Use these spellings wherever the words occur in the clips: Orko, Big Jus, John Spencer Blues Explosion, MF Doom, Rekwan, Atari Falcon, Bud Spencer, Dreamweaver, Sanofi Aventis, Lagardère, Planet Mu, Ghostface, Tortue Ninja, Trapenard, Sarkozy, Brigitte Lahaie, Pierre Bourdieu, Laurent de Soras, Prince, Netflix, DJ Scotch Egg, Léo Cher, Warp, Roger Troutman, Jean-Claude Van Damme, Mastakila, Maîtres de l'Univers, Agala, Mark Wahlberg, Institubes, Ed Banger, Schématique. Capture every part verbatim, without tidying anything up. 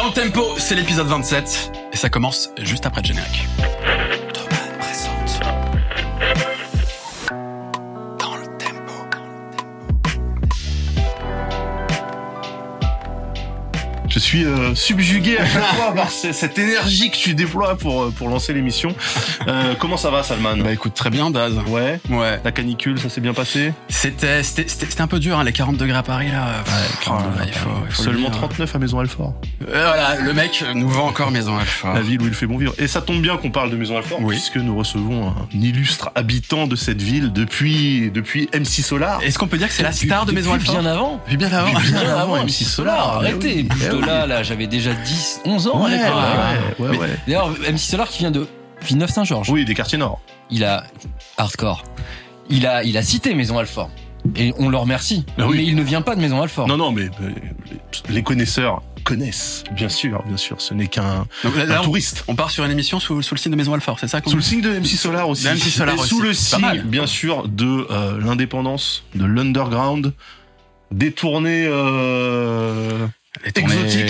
Dans le tempo, c'est l'épisode vingt-sept et ça commence juste après le générique. Je suis euh, subjugué à chaque fois par cette énergie que tu déploies pour pour lancer l'émission. Euh, comment ça va, Salman ? Bah écoute, très bien, Daz. Ouais. Ouais. La canicule, ça s'est bien passé ? C'était c'était c'était un peu dur, hein, les quarante degrés à Paris là. Ouais, quarante oh, là, il faut, il faut seulement trente-neuf à Maison Alfort. Euh, voilà, le mec nous vend encore Maison Alfort. La ville où il fait bon vivre. Et ça tombe bien qu'on parle de Maison Alfort, oui, puisque nous recevons un illustre habitant de cette ville depuis depuis M C Solar. Est-ce qu'on peut dire que c'est la star de Maison Alfort ? Bien avant. Bien avant. Bien avant M C Solar. Arrêtez. Là, là, j'avais déjà dix, onze ans. Ouais, ouais, ouais, ouais, ouais. D'ailleurs, M C Solar qui vient de Villeneuve-Saint-Georges. Oui, des quartiers nord. Il a, hardcore, il a, il a cité Maison Alfort. Et on le remercie. Ben mais oui. Il ne vient pas de Maison Alfort. Non, non, mais les connaisseurs connaissent, bien sûr, bien sûr. Ce n'est qu'un Donc, là, un là, touriste. On part sur une émission sous, sous le signe de Maison Alfort, c'est ça qu'on Sous dit. Le signe de M C Solar aussi. De M C Solar aussi. Sous le signe, bien sûr, de euh, l'indépendance, de l'underground, des tournées... Euh... exotique,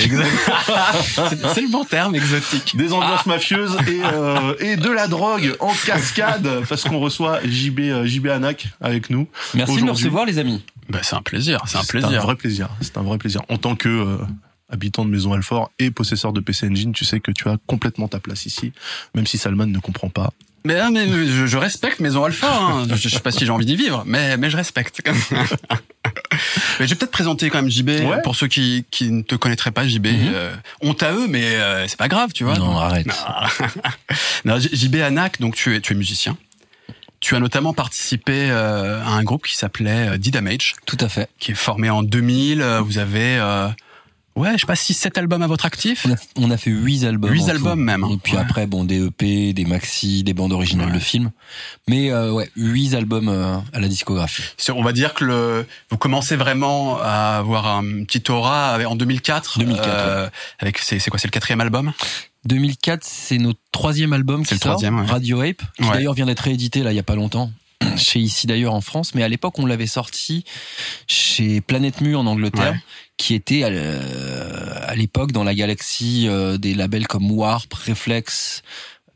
c'est le bon terme, exotique. Des ambiances ah. mafieuses et, euh, et de la drogue en cascade, parce qu'on reçoit J B, J B Anak avec nous. Merci de nous recevoir, les amis. Bah, c'est un plaisir, c'est un plaisir, c'est un vrai plaisir, c'est un vrai plaisir. En tant que euh, habitant de Maison Alfort et possesseur de P C Engine, tu sais que tu as complètement ta place ici, même si Salman ne comprend pas. Mais, mais je, je respecte Maison Alfort, hein. Je, je sais pas si j'ai envie d'y vivre, mais, mais je respecte. Mais je vais peut-être présenter quand même J B, ouais, pour ceux qui, qui ne te connaîtraient pas, J B. Mm-hmm. Euh, honte à eux, mais euh, c'est pas grave, tu vois. Non, arrête. Non. Non, J B Anak, donc tu es, tu es musicien. Tu as notamment participé euh, à un groupe qui s'appelait D-Damage. Tout à fait. Qui est formé en deux mille. Vous avez... Euh, ouais, je sais pas, six sept albums à votre actif. On a, on a fait huit albums. huit albums même. Et puis ouais, après, bon, des E P, des maxi, des bandes originales, ouais, de films. Mais euh, ouais, huit albums euh, à la discographie. On va dire que le, vous commencez vraiment à avoir un petit aura en deux mille quatre. deux mille quatre, euh, ouais. Avec, c'est, c'est quoi, c'est le quatrième album ? deux mille quatre, c'est notre troisième album c'est qui le sort, troisième, ouais. Radio Ape, qui ouais, d'ailleurs vient d'être réédité là, il y a pas longtemps. Chez ici d'ailleurs en France, mais à l'époque on l'avait sorti chez Planet Mu en Angleterre, ouais, qui était à l'époque dans la galaxie des labels comme Warp, Reflex,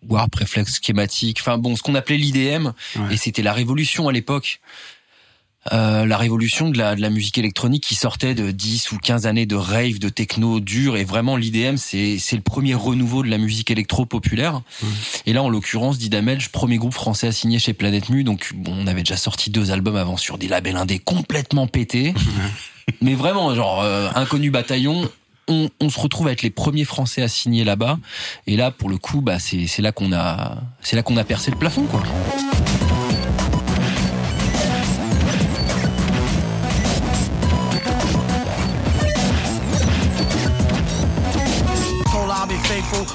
Warp, Reflex, Schématique, enfin bon, ce qu'on appelait l'I D M, ouais, et c'était la révolution à l'époque. Euh, la révolution de la, de la musique électronique qui sortait de dix ou quinze années de rave, de techno dur, et vraiment l'I D M c'est, c'est le premier renouveau de la musique électro populaire. Mmh. Et là en l'occurrence D-Damage, premier groupe français à signer chez Planet Mu, donc bon, on avait déjà sorti deux albums avant sur des labels indés complètement pétés. Mmh. Mais vraiment genre euh, Inconnu Bataillon, on, on se retrouve à être les premiers français à signer là-bas, et là pour le coup bah, c'est, c'est là qu'on a, c'est là qu'on a percé le plafond quoi.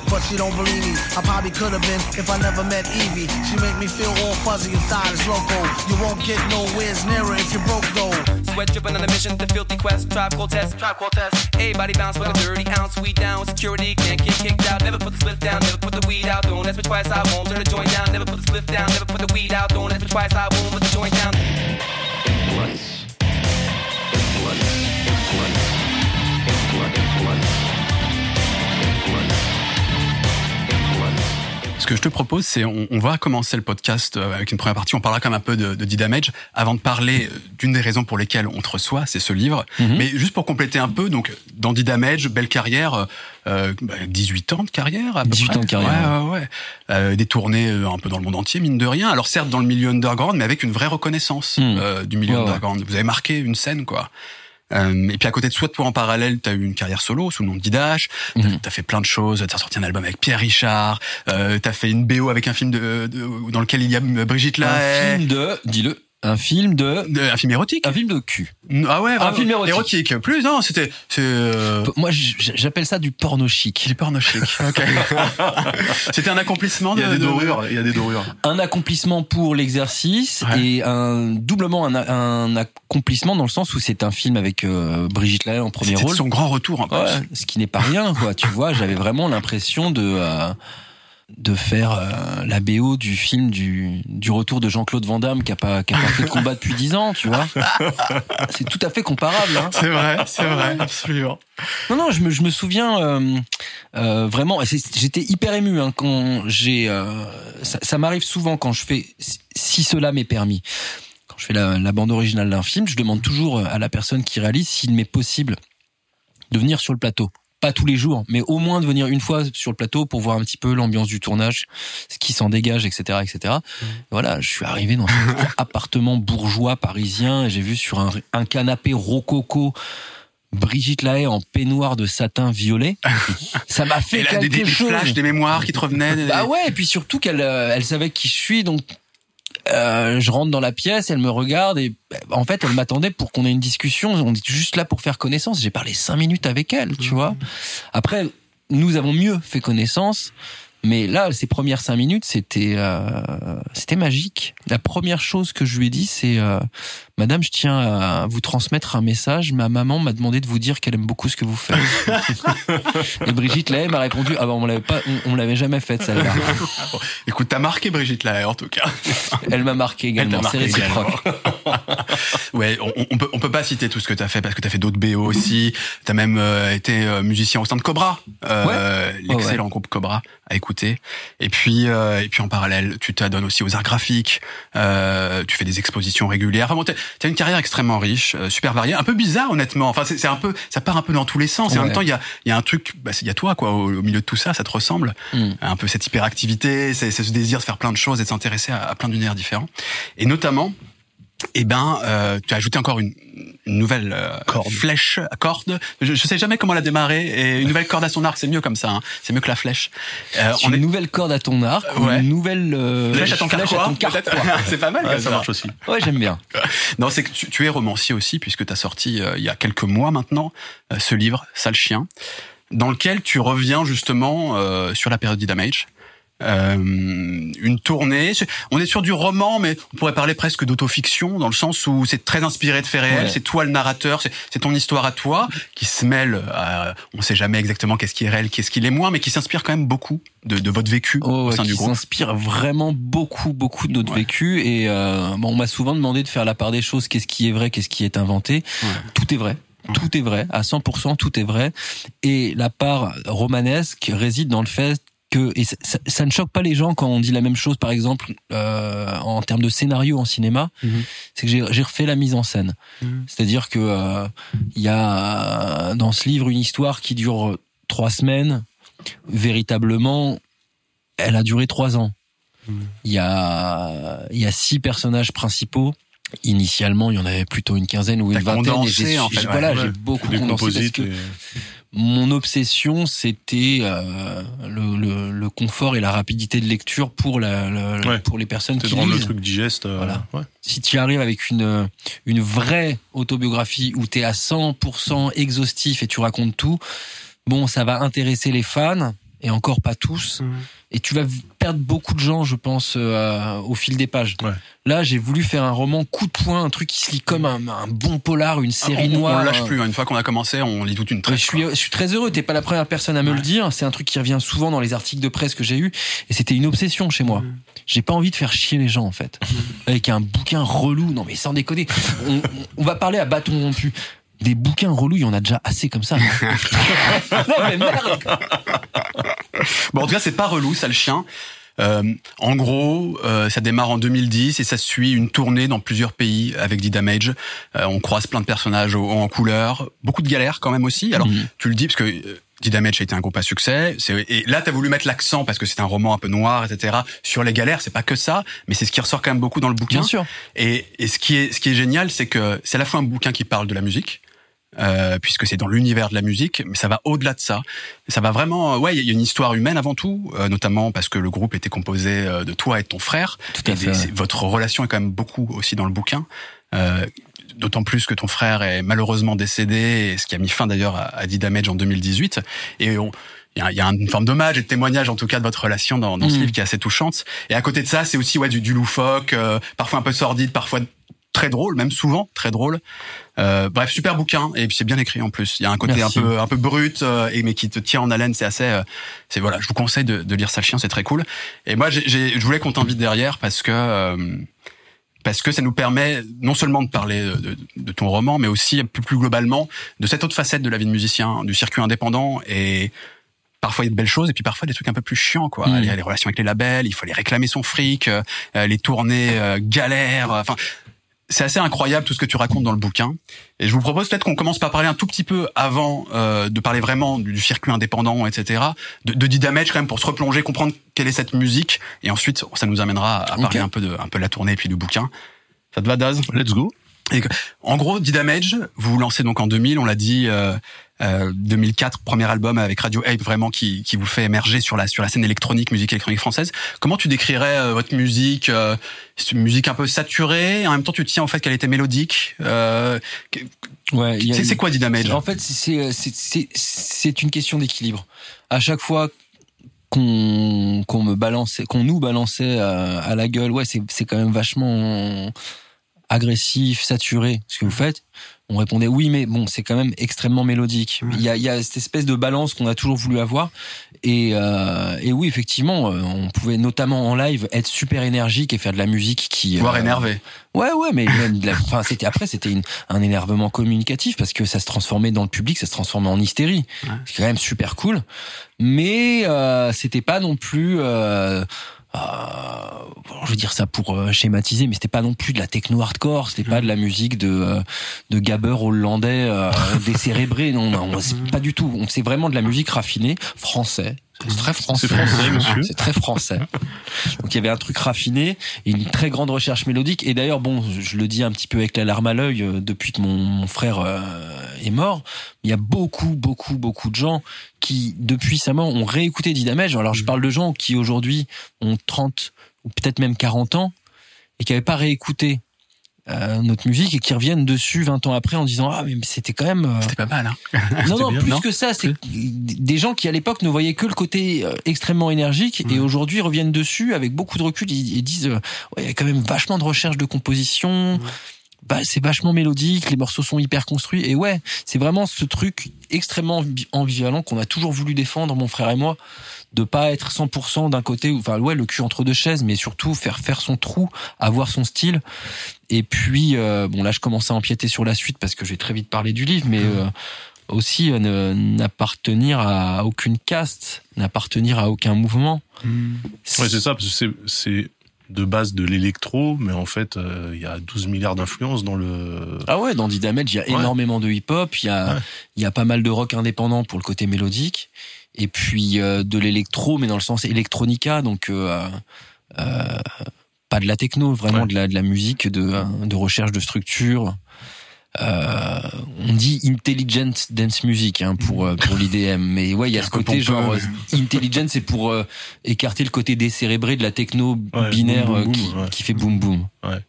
But she don't believe me. I probably could have been if I never met Evie. She make me feel all fuzzy inside. It's loco. You won't get nowhere nearer if you broke though. Sweat dripping on the mission, the filthy quest. Tribe called test, tribe called test. Hey, body bounce with a dirty ounce. We down with security, can't get kicked out. Never put the split down, never put the weed out. Don't ask me twice, I won't turn the joint down. Never put the split down, never put the weed out. Don't ask me twice, I won't put the joint down. Influence, influence, influence, influence, influence. Ce que je te propose, c'est on, on va commencer le podcast avec une première partie. On parlera quand même un peu de, de D-Damage avant de parler d'une des raisons pour lesquelles on te reçoit, c'est ce livre. Mm-hmm. Mais juste pour compléter un peu, donc dans D-Damage, belle carrière, euh, dix-huit ans de carrière à peu dix-huit près. dix-huit ans de carrière. Ouais, ouais, ouais. Euh, des tournées un peu dans le monde entier, mine de rien. Alors certes dans le milieu underground, mais avec une vraie reconnaissance mm. euh, du milieu oh, underground. Ouais. Vous avez marqué une scène, quoi. Euh, et puis à côté de toi, toi en parallèle, t'as eu une carrière solo sous le nom de Didache. T'as, mmh. t'as fait plein de choses. T'as sorti un album avec Pierre Richard. Euh, t'as fait une B O avec un film de, de dans lequel il y a Brigitte Lahaie. Un film de, dis-le. Un film de... de... Un film érotique. Un film de cul. Ah ouais, un film érotique. Érotique. Plus, non, c'était... C'est euh... Moi, j'appelle ça du porno chic. Du porno chic, ok. C'était un accomplissement de... Il y a des dorures, de... il y a des dorures. Un accomplissement pour l'exercice, ouais, et un doublement un, un accomplissement dans le sens où c'est un film avec euh, Brigitte Lahaie en premier c'était rôle. C'était son grand retour, en plus. Ouais, ce qui n'est pas rien, quoi. Tu vois, j'avais vraiment l'impression de... Euh... de faire euh, la B O du film du, du retour de Jean-Claude Van Damme qui a pas, qui a pas fait de combat depuis dix ans, tu vois. C'est tout à fait comparable. Hein. C'est vrai, c'est vrai, absolument. Non, non, je me, je me souviens euh, euh, vraiment, j'étais hyper ému hein, quand j'ai... Euh, ça, ça m'arrive souvent quand je fais « Si cela m'est permis ». Quand je fais la, la bande originale d'un film, je demande toujours à la personne qui réalise s'il m'est possible de venir sur le plateau. Pas tous les jours, mais au moins de venir une fois sur le plateau pour voir un petit peu l'ambiance du tournage, ce qui s'en dégage, et cetera, et cetera. Mmh. Voilà, je suis arrivé dans un appartement bourgeois parisien et j'ai vu sur un, un canapé rococo Brigitte Lahaie en peignoir de satin violet. Ça m'a fait quelque des, des, chose. Des flashs, des mémoires qui te revenaient. Des... Bah ouais, et puis surtout qu'elle, euh, elle savait qui je suis, donc. Euh, je rentre dans la pièce, elle me regarde et en fait elle m'attendait pour qu'on ait une discussion. On est juste là pour faire connaissance. J'ai parlé cinq minutes avec elle, tu mmh. vois. Après, nous avons mieux fait connaissance, mais là ces premières cinq minutes c'était euh, c'était magique. La première chose que je lui ai dit c'est euh, Madame, je tiens à vous transmettre un message. Ma maman m'a demandé de vous dire qu'elle aime beaucoup ce que vous faites. Et Brigitte Lahaie m'a répondu ah ben on l'avait pas, on, on l'avait jamais faite celle-là. Écoute, t'as marqué Brigitte Lahaie en tout cas. Elle m'a marqué également. Marqué c'est réciproque. Ouais, on, on peut on peut pas citer tout ce que t'as fait parce que t'as fait d'autres B O aussi. T'as même euh, été musicien au sein de Cobra, euh, ouais. l'excellent oh ouais. groupe Cobra à écouter. Et puis euh, et puis en parallèle, tu t'adonnes aussi aux arts graphiques. Euh, tu fais des expositions régulières. Enfin, t'as une carrière extrêmement riche, euh, super variée, un peu bizarre honnêtement. Enfin, c'est, c'est un peu, ça part un peu dans tous les sens. Ouais. Et en même temps, il y a, il y a un truc, bah, il y a toi quoi, au, au milieu de tout ça, ça te ressemble. Mm. Un peu cette hyperactivité, c'est, c'est ce désir de faire plein de choses et de s'intéresser à, à plein d'univers différents. Et notamment, eh ben, euh, tu as ajouté encore une, une nouvelle euh, corde. flèche, corde. Je, je sais jamais comment la démarrer. Et une nouvelle corde à son arc, c'est mieux comme ça. Hein. C'est mieux que la flèche. Euh, on une est... nouvelle corde à ton arc, ouais. une nouvelle euh, flèche à ton carquois. C'est pas mal. Ouais, comme ça, ça marche aussi. Ouais, j'aime bien. Non, c'est que tu, tu es romancier aussi, puisque t'as sorti euh, il y a quelques mois maintenant euh, ce livre, Sale Chien, dans lequel tu reviens justement euh, sur la période D-Damage. Euh, une tournée. On est sur du roman, mais on pourrait parler presque d'autofiction, dans le sens où c'est très inspiré de faits réels. Ouais. C'est toi le narrateur, c'est, c'est ton histoire à toi qui se mêle. À, on sait jamais exactement qu'est-ce qui est réel, qu'est-ce qui l'est moins, mais qui s'inspire quand même beaucoup de, de votre vécu oh, au sein ouais, du groupe. Qui s'inspire vraiment beaucoup, beaucoup de notre ouais. vécu. Et euh, bon, on m'a souvent demandé de faire la part des choses. Qu'est-ce qui est vrai, qu'est-ce qui est inventé. Ouais. Tout est vrai. Tout est vrai. À cent pour cent, tout est vrai. Et la part romanesque réside dans le fait que et ça, ça, ça ne choque pas les gens quand on dit la même chose par exemple euh, en termes de scénario en cinéma mm-hmm. c'est que j'ai, j'ai refait la mise en scène mm-hmm. c'est-à-dire que euh, y a dans ce livre une histoire qui dure trois semaines véritablement elle a duré trois ans il mm-hmm. y a il y a six personnages principaux. Initialement, il y en avait plutôt une quinzaine ou une T'as vingtaine. Condensé, et j'ai, en fait, j'ai, ouais, voilà, ouais. j'ai beaucoup condensé parce que et... mon obsession, c'était euh, le, le, le confort et la rapidité de lecture pour la, la ouais. pour les personnes c'est qui lisent. Le truc digeste. Euh, voilà. ouais. Si tu arrives avec une une vraie autobiographie où t'es à cent pour cent exhaustif et tu racontes tout, bon, ça va intéresser les fans. Et encore pas tous. Mmh. Et tu vas perdre beaucoup de gens, je pense, euh, au fil des pages. Ouais. Là, j'ai voulu faire un roman coup de poing, un truc qui se lit comme un, un bon polar, une série ah, on, noire. On lâche plus. Hein. Une fois qu'on a commencé, on lit toute une traite. Je suis, je suis très heureux. T'es pas la première personne à me ouais. le dire. C'est un truc qui revient souvent dans les articles de presse que j'ai eus. Et c'était une obsession chez moi. Mmh. J'ai pas envie de faire chier les gens, en fait. Mmh. Avec un bouquin relou. Non, mais sans déconner. on, on va parler à bâton rompu. Des bouquins relous, il y en a déjà assez comme ça. Non, mais merde! Bon, en tout cas, c'est pas relou, ça, le chien. Euh, en gros, euh, ça démarre en deux mille dix et ça suit une tournée dans plusieurs pays avec D-Damage. Euh, on croise plein de personnages en couleur. Beaucoup de galères quand même aussi. Alors, mmh. tu le dis parce que... Euh, D-Damage a été un groupe à succès. C'est, et là, t'as voulu mettre l'accent parce que c'est un roman un peu noir, et cetera. Sur les galères, c'est pas que ça, mais c'est ce qui ressort quand même beaucoup dans le bouquin. Bien sûr. Et, et ce qui est, ce qui est génial, c'est que c'est à la fois un bouquin qui parle de la musique, euh, puisque c'est dans l'univers de la musique, mais ça va au-delà de ça. Ça va vraiment, ouais, il y a une histoire humaine avant tout, euh, notamment parce que le groupe était composé de toi et de ton frère. Tout à et fait. Des, votre relation est quand même beaucoup aussi dans le bouquin. Euh, D'autant plus que ton frère est malheureusement décédé, ce qui a mis fin d'ailleurs à D-Damage en deux mille dix-huit. Et il y, y a une forme d'hommage et de témoignage en tout cas de votre relation dans, dans mmh. ce livre qui est assez touchante. Et à côté de ça, c'est aussi ouais du, du loufoque, euh, parfois un peu sordide, parfois très drôle, même souvent très drôle. Euh, bref, super bouquin, et puis c'est bien écrit en plus. Il y a un côté Merci. un peu un peu brut, euh, et mais qui te tient en haleine. C'est assez, euh, c'est voilà. Je vous conseille de, de lire Sale Chien, c'est très cool. Et moi, j'ai, j'ai, je voulais qu'on t'invite derrière parce que euh, parce que ça nous permet non seulement de parler de, de, de ton roman, mais aussi plus, plus globalement de cette autre facette de la vie de musicien, du circuit indépendant et parfois il y a de belles choses et puis parfois des trucs un peu plus chiants quoi. Mmh. Il y a les relations avec les labels, il faut aller réclamer son fric, euh, les tournées euh, galères. Enfin, euh, c'est assez incroyable tout ce que tu racontes dans le bouquin. Et je vous propose peut-être qu'on commence par parler un tout petit peu avant euh, de parler vraiment du, du circuit indépendant, et cetera. De, de D-Damage quand même pour se replonger, comprendre quelle est cette musique et ensuite ça nous amènera à, à okay. parler un peu de un peu de la tournée et puis du bouquin. Ça te va, Daz ? Let's go. Et, en gros, D-Damage, vous vous lancez donc en deux mille, on l'a dit. Euh, Euh, deux mille quatre, premier album avec Radio Ape, vraiment qui qui vous fait émerger sur la sur la scène électronique, musique électronique française. Comment tu décrirais euh, votre musique, euh, une musique un peu saturée, en même temps tu tiens au fait qu'elle était mélodique. Euh, ouais. C'est, a, c'est quoi D-Damage ? En fait, c'est c'est c'est c'est une question d'équilibre. À chaque fois qu'on qu'on me balançait, qu'on nous balançait à, à la gueule, ouais, c'est c'est quand même vachement agressif, saturé, ce que vous faites. On répondait oui, mais bon, c'est quand même extrêmement mélodique. Il y a, il y a cette espèce de balance qu'on a toujours voulu avoir. Et, euh, et oui, effectivement, on pouvait notamment en live être super énergique et faire de la musique qui... Voire euh, énervé. Ouais, ouais, mais même de la, enfin, c'était, après, c'était une, un énervement communicatif parce que ça se transformait dans le public, ça se transformait en hystérie. Ouais. C'est quand même super cool. Mais euh, c'était pas non plus... Euh, Euh, bon, je veux dire ça pour euh, schématiser, mais c'était pas non plus de la techno hardcore, c'était mmh. pas de la musique de euh, de gabber hollandais euh, décérébré, non, non, c'est pas du tout. C'est vraiment de la musique raffinée, français. C'est très français. C'est français, monsieur. C'est très français. Donc il y avait un truc raffiné et une très grande recherche mélodique. Et d'ailleurs, bon, je le dis un petit peu avec la larme à l'œil euh, depuis que mon, mon frère euh, est mort. Il y a beaucoup, beaucoup, beaucoup de gens qui, depuis sa mort, ont réécouté D-Damage. Alors je parle de gens qui aujourd'hui ont trente ou peut-être même quarante ans et qui n'avaient pas réécouté Euh, notre musique et qui reviennent dessus vingt ans après en disant ah mais c'était quand même euh... c'était pas mal hein. non non bien, plus non que ça c'est des gens qui à l'époque ne voyaient que le côté euh, extrêmement énergique mmh. et aujourd'hui reviennent dessus avec beaucoup de recul et disent euh, ouais, il y a quand même vachement de recherche de composition mmh. bah c'est vachement mélodique, les morceaux sont hyper construits et ouais c'est vraiment ce truc extrêmement ambivalent qu'on a toujours voulu défendre mon frère et moi, de pas être cent pour cent d'un côté, enfin ouais le cul entre deux chaises, mais surtout faire faire son trou, avoir son style. Et puis euh, bon là je commence à empiéter sur la suite parce que j'ai très vite parlé du livre, mais euh, aussi euh, ne, n'appartenir à aucune caste, n'appartenir à aucun mouvement. Mmh. C'est... Ouais c'est ça parce que c'est, c'est de base de l'électro, mais en fait il euh, y a douze milliards d'influences dans le... Ah ouais dans D-Damage il y a ouais. énormément de hip-hop, il y a il ouais. y a pas mal de rock indépendant pour le côté mélodique. Et puis euh, de l'électro, mais dans le sens électronica, donc euh, euh, pas de la techno, vraiment ouais. de la de la musique de de recherche de structure. Euh, on dit intelligent dance music hein, pour pour l'I D M, mais ouais il y a ce côté genre intelligent, c'est pour euh, écarter le côté décérébré de la techno ouais, binaire boom, boom, qui, boom, ouais. qui fait boom boom. Ouais.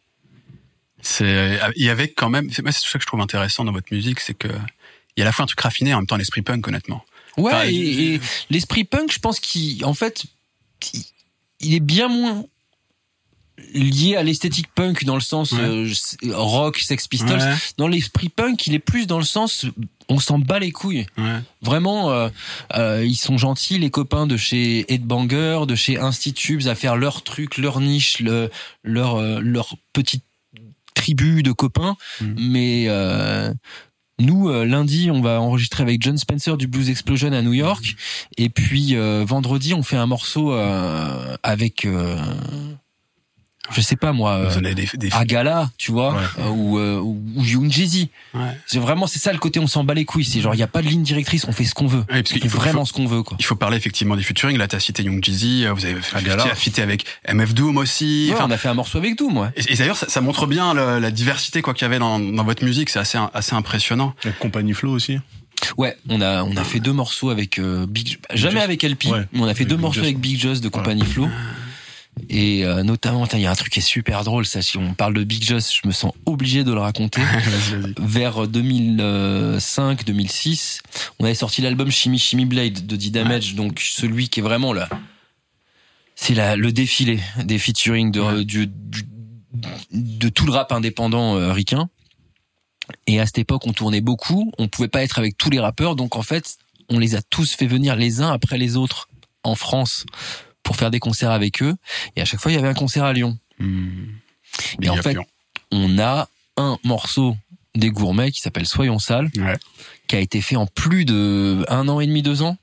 C'est il y avait quand même, c'est, c'est tout ça que je trouve intéressant dans votre musique, c'est que il y a à la fois un truc raffiné et en même temps l'esprit punk honnêtement. Ouais, enfin, et, et l'esprit punk, je pense qu'il, en fait, il est bien moins lié à l'esthétique punk dans le sens ouais. euh, rock, Sex Pistols. Ouais. Dans l'esprit punk, il est plus dans le sens, on s'en bat les couilles. Ouais. Vraiment, euh, euh, ils sont gentils, les copains de chez Ed Banger, de chez Institubes, à faire leur truc, leur niche, le, leur, euh, leur petite tribu de copains. Mmh. Mais... Euh, nous, euh, lundi, on va enregistrer avec John Spencer du Blues Explosion à New York. Et puis, euh, vendredi, on fait un morceau euh, avec... Euh, je sais pas, moi... Euh, des, des... Agala, tu vois, ouais. euh, ou, euh, ou Young Jeezy. Ouais. C'est vraiment, c'est ça le côté, on s'en bat les couilles. C'est genre, il n'y a pas de ligne directrice, on fait ce qu'on veut. Ouais, parce on fait faut, vraiment faut, ce qu'on veut, quoi. Il faut parler effectivement des featuring. Là, t'as cité Young Jeezy, vous avez fité avec M F Doom aussi. Ouais, enfin, on a fait un morceau avec Doom, ouais. Et, et d'ailleurs, ça, ça montre bien le, la diversité, quoi, qu'il y avait dans, dans votre musique. C'est assez, assez impressionnant. Avec Compagnie Flow aussi. Ouais, on a, on a fait deux morceaux avec euh, Big Jamais Just. avec L P, ouais, mais on a fait deux Big morceaux Just. avec Big Jus de Compagnie ouais. Flow. Et euh, notamment, il y a un truc qui est super drôle, ça, si on parle de Big Jus, je me sens obligé de le raconter. Vers deux mille cinq, deux mille six, on avait sorti l'album Shimmy Shimmy Blade de D-Damage, ouais. donc celui qui est vraiment là. C'est la, le défilé des featuring de, ouais. du, du, de tout le rap indépendant euh, ricain. Et à cette époque, on tournait beaucoup, on pouvait pas être avec tous les rappeurs, donc en fait, on les a tous fait venir les uns après les autres en France pour faire des concerts avec eux. Et à chaque fois, il y avait un concert à Lyon. Mmh. Et en fait, on a un morceau des Gourmets qui s'appelle Soyons sales, ouais. qui a été fait en plus de un an et demi, deux ans,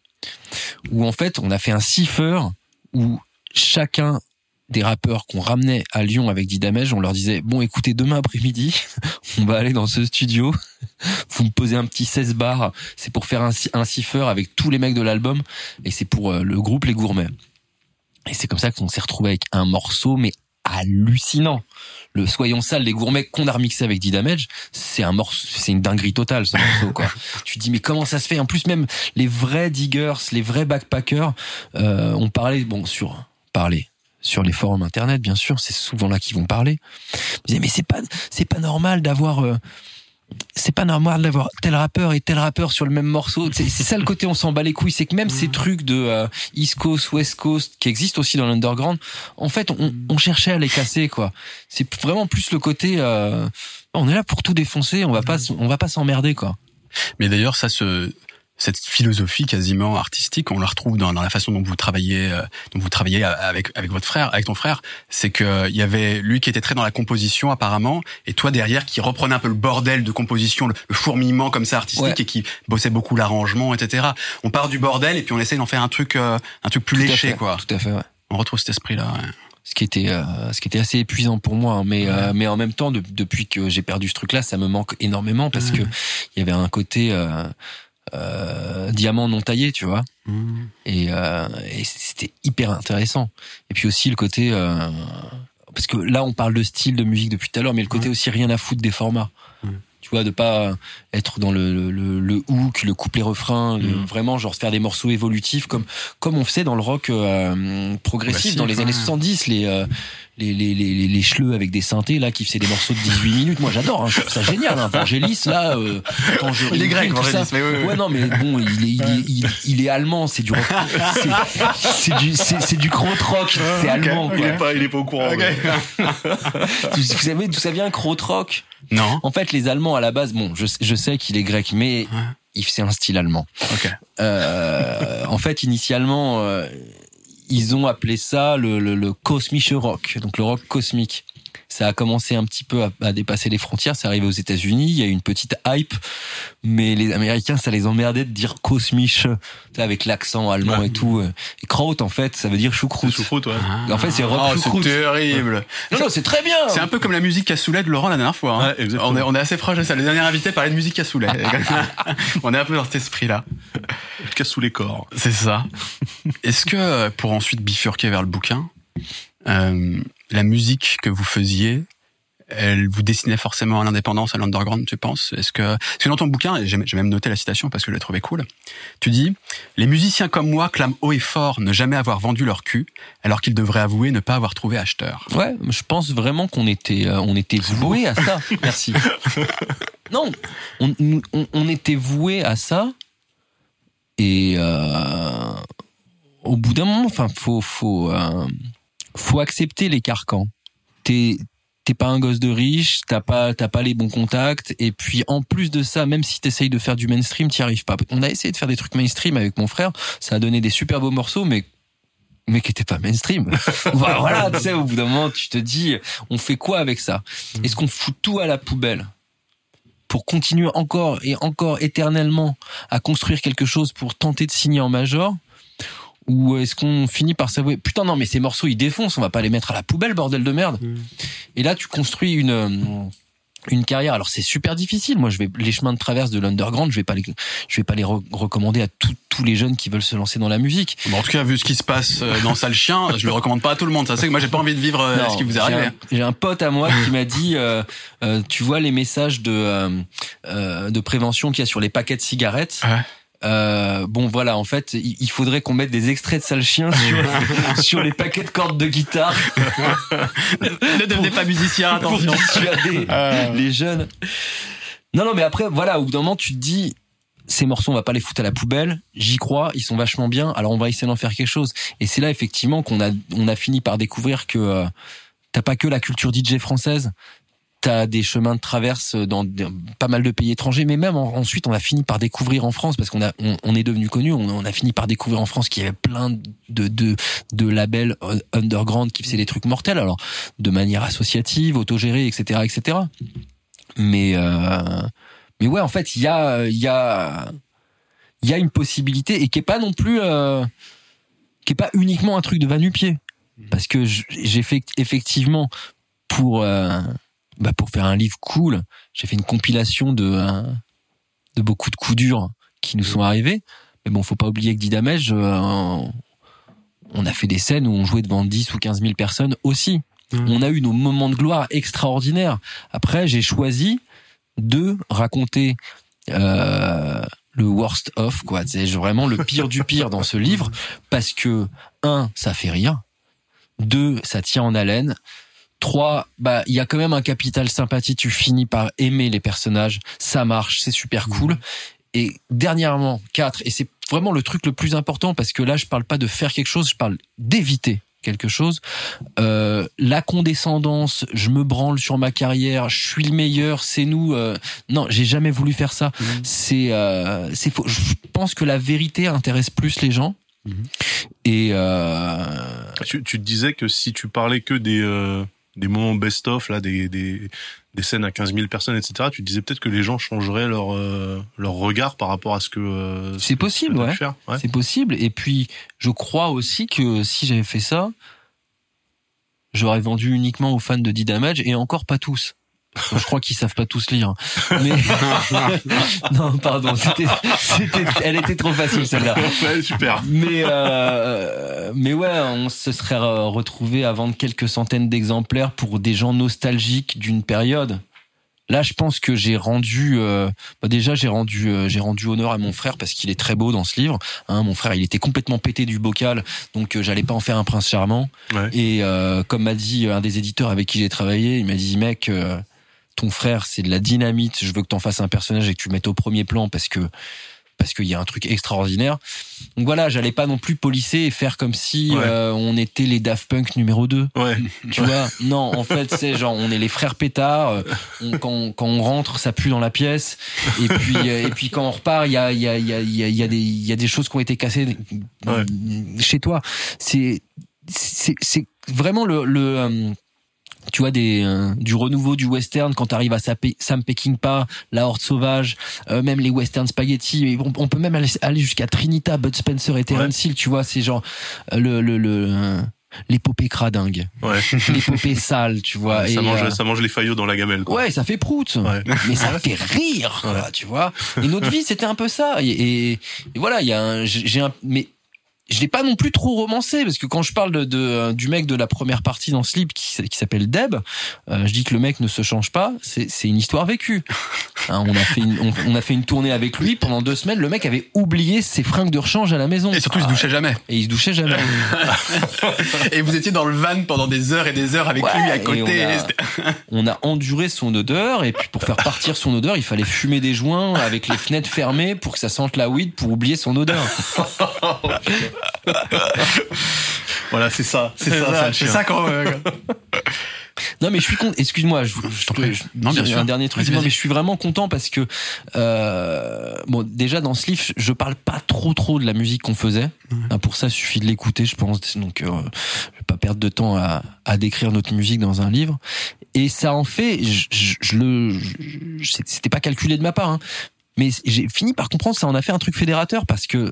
où en fait, on a fait un cipher où chacun des rappeurs qu'on ramenait à Lyon avec D-Damage, on leur disait « Bon, écoutez, demain après-midi, on va aller dans ce studio, vous me posez un petit seize bars, c'est pour faire un, un cipher avec tous les mecs de l'album, et c'est pour euh, le groupe Les Gourmets. » Et c'est comme ça qu'on s'est retrouvé avec un morceau, mais hallucinant. Le Soyons sales, Les Gourmets qu'on a remixé avec D-Damage, c'est un morceau, c'est une dinguerie totale, ce morceau, quoi. Tu te dis, mais comment ça se fait? En plus, même les vrais diggers, les vrais backpackers, euh, on parlait, bon, sur, parler. sur les forums internet, bien sûr, c'est souvent là qu'ils vont parler. Ils disaient, mais c'est pas, c'est pas normal d'avoir, euh, c'est pas normal d'avoir tel rappeur et tel rappeur sur le même morceau. C'est, c'est ça le côté, on s'en bat les couilles. C'est que même ces trucs de euh, East Coast, West Coast, qui existent aussi dans l'underground, en fait, on, on cherchait à les casser, quoi. C'est vraiment plus le côté, euh, on est là pour tout défoncer, on va pas, on va pas s'emmerder, quoi. Mais d'ailleurs, ça se... cette philosophie quasiment artistique, on la retrouve dans, dans la façon dont vous travaillez, euh, dont vous travaillez avec avec votre frère, avec ton frère. C'est que il y avait lui qui était très dans la composition apparemment, et toi derrière qui reprenait un peu le bordel de composition, le, le fourmillement comme ça artistique, ouais. et qui bossait beaucoup l'arrangement, et cetera. On part du bordel et puis on essaie d'en faire un truc, euh, un truc plus tout léché, à fait, quoi. Tout à fait. Ouais. On retrouve cet esprit-là. Ouais. Ce qui était, euh, ce qui était assez épuisant pour moi, hein, mais ouais. euh, mais en même temps, de, depuis que j'ai perdu ce truc-là, ça me manque énormément parce ouais. que il y avait un côté. Euh, Euh, diamant non taillé, tu vois, mmh. et, euh, et c'était hyper intéressant. Et puis aussi le côté, euh, parce que là on parle de style de musique depuis tout à l'heure, mais le côté mmh. aussi rien à foutre des formats, mmh. tu vois, de pas être dans le le, le hook, le couplet-refrain, mmh. le, vraiment genre faire des morceaux évolutifs comme comme on faisait dans le rock euh, progressif bah, dans les années soixante-dix, les euh, les les les les chleux avec des synthés là qui faisaient des morceaux de dix-huit minutes, moi j'adore, hein, je trouve ça génial, hein. Vangelis là euh, quand je il est grec Vangelis, mais oui, oui. ouais non mais bon il est il est, il est, il est allemand, c'est du rock, c'est, c'est du c'est, c'est du krautrock, c'est allemand, okay. quoi. il est pas il est pas au courant, okay. Vous savez d'où ça vient, krautrock? Non, en fait les Allemands à la base, bon je je sais qu'il est grec, mais ouais. il c'est un style allemand, okay. euh, en fait initialement euh, ils ont appelé ça le, le, le cosmische rock, donc le rock cosmique. Ça a commencé un petit peu à, à dépasser les frontières, c'est arrivé aux États-Unis, il y a eu une petite hype, mais les Américains, ça les emmerdait de dire cosmische, avec l'accent allemand ouais. et tout. Et Kraut, en fait, ça veut dire choucroute. Choucroute, ouais. Ah, en fait, c'est rock oh, choucroute. C'est terrible. Ouais. Non, non, c'est très bien. C'est un peu comme la musique cassoulet de Laurent la dernière fois. Hein. Ouais, on, est, on est assez proche de ça. Le dernier invité parlait de musique cassoulet. On est un peu dans cet esprit-là. Cassoulet-corps. C'est ça. Est-ce que, pour ensuite bifurquer vers le bouquin, euh, la musique que vous faisiez, elle vous destinait forcément à l'indépendance, à l'underground, tu penses? Est-ce que, parce que dans ton bouquin, j'ai même noté la citation parce que je l'ai trouvée cool, tu dis « Les musiciens comme moi clament haut et fort ne jamais avoir vendu leur cul, alors qu'ils devraient avouer ne pas avoir trouvé acheteur. » Ouais, je pense vraiment qu'on était, euh, on était voués à ça. Merci. Non, on, on, on était voués à ça, et euh, au bout d'un moment, enfin, faut... faut euh, faut accepter les carcans. T'es, t'es pas un gosse de riche, t'as pas, t'as pas les bons contacts, et puis en plus de ça, même si t'essayes de faire du mainstream, t'y arrives pas. On a essayé de faire des trucs mainstream avec mon frère, ça a donné des super beaux morceaux, mais, mais qui étaient pas mainstream. Voilà, voilà, tu sais, au bout d'un moment, tu te dis, on fait quoi avec ça? Est-ce qu'on fout tout à la poubelle pour continuer encore et encore éternellement à construire quelque chose pour tenter de signer en major? Ou est-ce qu'on finit par s'avouer, putain non mais ces morceaux ils défoncent, on va pas les mettre à la poubelle, bordel de merde. Mmh. Et là tu construis une une carrière. Alors c'est super difficile. Moi je vais les chemins de traverse de l'underground, je vais pas les je vais pas les re- recommander à tous tous les jeunes qui veulent se lancer dans la musique. Bon, en tout cas vu ce qui se passe dans Sale Chien, je le recommande pas à tout le monde. Ça c'est que moi j'ai pas envie de vivre euh, non, ce qui vous arrive. J'ai un, j'ai un pote à moi qui m'a dit euh, euh, tu vois les messages de euh, euh, de prévention qu'il y a sur les paquets de cigarettes. Ouais. Euh, bon voilà, en fait il faudrait qu'on mette des extraits de Sale Chien sur, sur les paquets de cordes de guitare. Ne devenez pas musicien, attention, pour dissuader euh... les jeunes. Non non mais après voilà, au bout d'un moment tu te dis ces morceaux on va pas les foutre à la poubelle, j'y crois, ils sont vachement bien, alors on va essayer d'en faire quelque chose. Et c'est là effectivement qu'on a, on a fini par découvrir que euh, t'as pas que la culture D J française, t'as des chemins de traverse dans pas mal de pays étrangers, mais même en, ensuite on a fini par découvrir en France, parce qu'on a on, on est devenu connu, on, on a fini par découvrir en France qu'il y avait plein de de de labels underground qui faisaient des trucs mortels, alors de manière associative, autogérée, etc., etc. Mais euh, mais ouais, en fait il y a il y a il y a une possibilité, et qui est pas non plus euh, qui est pas uniquement un truc de va-nu-pied, parce que j'ai fait effectivement pour euh, bah pour faire un livre cool, j'ai fait une compilation de euh, de beaucoup de coups durs qui nous sont arrivés. Mais bon, faut pas oublier que D-Damage, euh, on a fait des scènes où on jouait devant dix ou quinze mille personnes aussi. Mmh. On a eu nos moments de gloire extraordinaires. Après, j'ai choisi de raconter euh, le worst of, quoi. C'est vraiment le pire du pire dans ce livre, parce que un, ça fait rire. Deux, ça tient en haleine. Trois, bah, il y a quand même un capital sympathie, tu finis par aimer les personnages, ça marche, c'est super cool. Et dernièrement, quatre, et c'est vraiment le truc le plus important, parce que là, je parle pas de faire quelque chose, je parle d'éviter quelque chose. Euh, la condescendance, je me branle sur ma carrière, je suis le meilleur, c'est nous. Euh, non, j'ai jamais voulu faire ça. Mmh. C'est, euh, c'est faux. Je pense que la vérité intéresse plus les gens. Mmh. Et euh... tu, tu te disais que si tu parlais que des... Euh... des moments best-of, là, des, des, des scènes à quinze mille personnes, et cetera. Tu disais peut-être que les gens changeraient leur, euh, leur regard par rapport à ce que... Euh, c'est ce possible, que ouais. Faire. ouais. C'est possible. Et puis, je crois aussi que si j'avais fait ça, j'aurais vendu uniquement aux fans de D-Damage, et encore pas tous. Je crois qu'ils savent pas tous lire. Mais... non, pardon, c'était, c'était, elle était trop facile celle-là. Ouais, super. Mais euh, mais ouais, on se serait retrouvé à vendre quelques centaines d'exemplaires pour des gens nostalgiques d'une période. Là, je pense que j'ai rendu, euh, bah déjà j'ai rendu, euh, j'ai rendu honneur à mon frère, parce qu'il est très beau dans ce livre. Hein, mon frère, il était complètement pété du bocal, donc euh, j'allais pas en faire un prince charmant. Ouais. Et euh, comme m'a dit un des éditeurs avec qui j'ai travaillé, il m'a dit mec. Euh, Ton frère, c'est de la dynamite. Je veux que t'en fasses un personnage et que tu le mettes au premier plan, parce que parce qu'il y a un truc extraordinaire. Donc voilà, j'allais pas non plus polisser et faire comme si ouais. euh, on était les Daft Punk numéro deux. Ouais. Tu ouais. vois, non, en fait, c'est genre on est les frères Pétard. On, quand, quand on rentre, ça pue dans la pièce. Et puis et puis quand on repart, il y a il y a il y a il y a des il y a des choses qui ont été cassées ouais. chez toi. C'est c'est c'est vraiment le le tu vois des euh, du renouveau du western, quand t'arrives à Sam Peckinpah, La Horde Sauvage, euh, même les western spaghetti, on, on peut même aller, aller jusqu'à Trinita, Bud Spencer et Terence Hill, ouais. tu vois, c'est genre euh, le le le euh, l'épopée cradingue, ouais. l'épopée sale, tu vois. Ouais, et ça mange euh, ça mange les faillots dans la gamelle, quoi. Ouais, ça fait prout, ouais. mais ça fait rire, quoi, ouais. tu vois. Et notre vie, c'était un peu ça. Et, et, et voilà, il y a un, j'ai un mais je l'ai pas non plus trop romancé, parce que quand je parle de, de du mec de la première partie dans ce livre qui, qui s'appelle Deb, euh, je dis que le mec ne se change pas, c'est, c'est une histoire vécue. Hein, on a fait une, on, on a fait une tournée avec lui pendant deux semaines. Le mec avait oublié ses fringues de rechange à la maison. Et surtout, ah, il se douchait jamais. Et il se douchait jamais. Et vous étiez dans le van pendant des heures et des heures avec ouais, lui à côté. On a, on a enduré son odeur, et puis pour faire partir son odeur, il fallait fumer des joints avec les fenêtres fermées pour que ça sente la weed, pour oublier son odeur. Voilà, c'est ça, c'est, c'est ça, ça, c'est ça quand même. Non mais je suis content. Excuse-moi, je, je, je, je non, bien sûr. Un dernier truc. Vas-y, vas-y. Non mais je suis vraiment content parce que euh, bon, déjà dans ce livre, je parle pas trop trop de la musique qu'on faisait. Mmh. Hein, pour ça, il suffit de l'écouter, je pense. Donc, euh, je vais pas perdre de temps à, à décrire notre musique dans un livre. Et ça en fait, je, je, je le, je, c'était pas calculé de ma part, hein, mais j'ai fini par comprendre, ça en a fait un truc fédérateur, parce que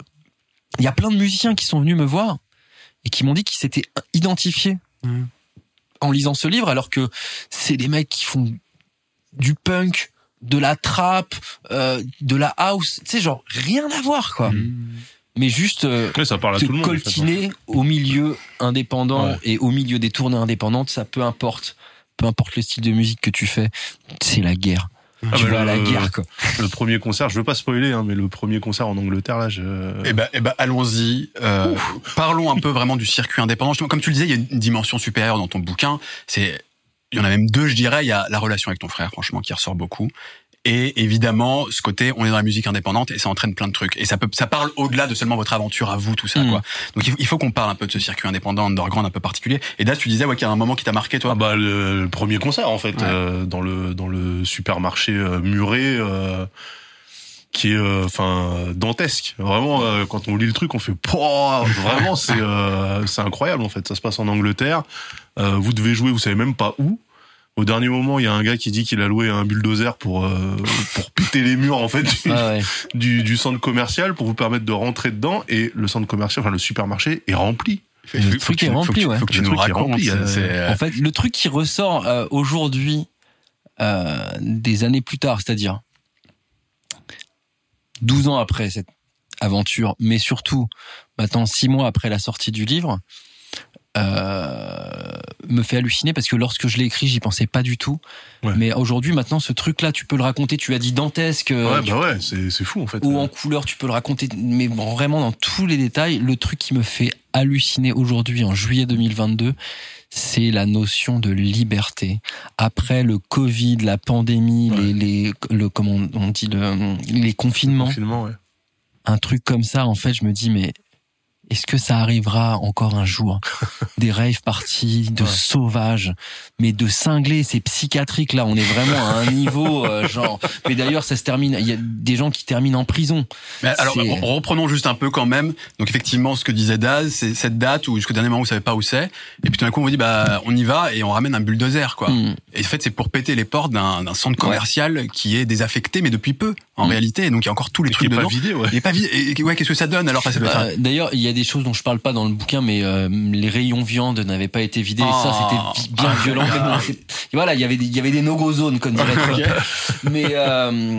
il y a plein de musiciens qui sont venus me voir et qui m'ont dit qu'ils s'étaient identifiés mmh. en lisant ce livre, alors que c'est des mecs qui font du punk, de la trap, euh, de la house, tu sais, genre rien à voir, quoi. Mmh. Mais juste euh, ouais, ça parle à tout le monde, coltiner en fait. Au milieu indépendant ouais. et au milieu des tournées indépendantes, ça peu importe, peu importe le style de musique que tu fais, c'est la guerre. Ah tu bah vas le, à la guerre, quoi. Le premier concert, je veux pas spoiler, hein, mais le premier concert en Angleterre, là, je. Eh ben, eh ben, allons-y. Euh, parlons un peu vraiment du circuit indépendant. Comme tu le disais, il y a une dimension supérieure dans ton bouquin. C'est, il y en a même deux, je dirais. Il y a la relation avec ton frère, franchement, qui ressort beaucoup. Et évidemment, ce côté, on est dans la musique indépendante et ça entraîne plein de trucs. Et ça peut, ça parle au-delà de seulement votre aventure à vous, tout ça, mmh. quoi. Donc, il faut, il faut qu'on parle un peu de ce circuit indépendant, underground un peu particulier. Et là, tu disais, ouais, qu'il y a un moment qui t'a marqué, toi. Ah bah, le, le premier concert, en fait, ouais. euh, dans le, dans le supermarché euh, muré, euh, qui est, enfin, euh, dantesque. Vraiment, euh, quand on lit le truc, on fait, pouah, vraiment, c'est, euh, c'est incroyable, en fait. Ça se passe en Angleterre. Euh, vous devez jouer, vous savez même pas où. Au dernier moment, il y a un gars qui dit qu'il a loué un bulldozer pour euh, pour péter les murs en fait du, ah ouais. du du centre commercial pour vous permettre de rentrer dedans, et le centre commercial, enfin le supermarché est rempli. Le faut truc est rempli, faut, ouais. Faut que tu nous racontes. Euh, en fait, le truc qui ressort euh, aujourd'hui, euh, des années plus tard, c'est-à-dire douze ans après cette aventure, mais surtout maintenant six mois après la sortie du livre. Euh, me fait halluciner, parce que lorsque je l'ai écrit, j'y pensais pas du tout. Ouais. Mais aujourd'hui, maintenant, ce truc-là, tu peux le raconter. Tu as dit dantesque. Ouais, tu... bah ouais, c'est, c'est fou en fait. Ou en couleur, tu peux le raconter, mais bon, vraiment dans tous les détails. Le truc qui me fait halluciner aujourd'hui, en juillet deux mille vingt-deux, c'est la notion de liberté. Après le Covid, la pandémie, ouais. les, les, le, comment on, on dit, le, les confinements. Le confinement, ouais. Un truc comme ça, en fait, je me dis, mais. Est-ce que ça arrivera encore un jour? Des rave parties, de ouais. sauvages, mais de cinglés, c'est psychiatrique là, on est vraiment à un niveau euh, genre... Mais d'ailleurs, ça se termine, il y a des gens qui terminent en prison. Mais alors, reprenons juste un peu quand même. Donc effectivement, ce que disait Daz, c'est cette date où jusqu'au dernier moment, on ne savait pas où c'est. Et puis tout d'un coup, on vous dit, bah, on y va et on ramène un bulldozer, quoi. Mm. Et en fait, c'est pour péter les portes d'un, d'un centre commercial ouais. qui est désaffecté, mais depuis peu, en mm. réalité. Et donc il y a encore tous les et trucs dedans. Il n'est pas vidé, ouais. Il est pas vidé. Et, ouais, qu'est-ce que ça donne alors ça, ça bah, être... D'ailleurs, il y a des choses dont je parle pas dans le bouquin, mais euh, les rayons viande n'avaient pas été vidés, oh, et ça c'était bien ah, violent. Ah, et voilà, il y avait des, il y avait des no-go zones, comme dirait. Okay. Mais euh,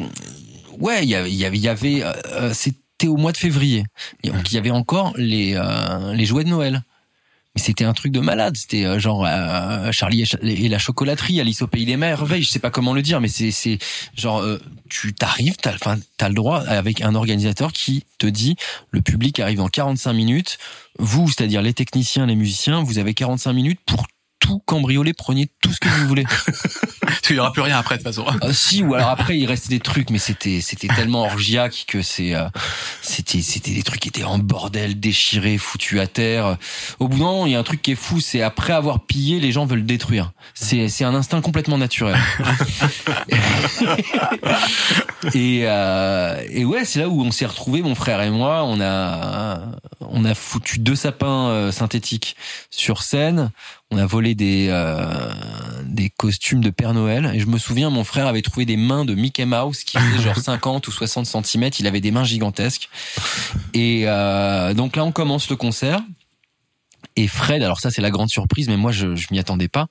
ouais, il y avait, il y avait, euh, c'était au mois de février, et donc il y avait encore les euh, les jouets de Noël. Mais c'était un truc de malade, c'était genre euh, Charlie et la chocolaterie, Alice au pays des merveilles, je sais pas comment le dire, mais c'est c'est genre euh, tu t'arrives, t'as enfin t'as le droit, avec un organisateur qui te dit le public arrive dans quarante-cinq minutes, vous, c'est-à-dire les techniciens, les musiciens, vous avez quarante-cinq minutes pour tout cambrioler, prenez tout ce que vous voulez. Il n'y aura plus rien après de toute façon. Ah, si, ou alors après il restait des trucs, mais c'était c'était tellement orgiaque que c'est euh, c'était c'était des trucs qui étaient en bordel, déchirés, foutus à terre. Au bout d'un moment, il y a un truc qui est fou, c'est après avoir pillé, les gens veulent détruire. C'est c'est un instinct complètement naturel. et euh, et ouais, c'est là où on s'est retrouvés, mon frère et moi, on a on a foutu deux sapins synthétiques sur scène. On a volé des euh, des costumes de Père Noël, et je me souviens, mon frère avait trouvé des mains de Mickey Mouse qui faisaient genre cinquante ou soixante centimètres, il avait des mains gigantesques. Et euh, donc là on commence le concert, et Fred, alors ça c'est la grande surprise, mais moi je je m'y attendais pas.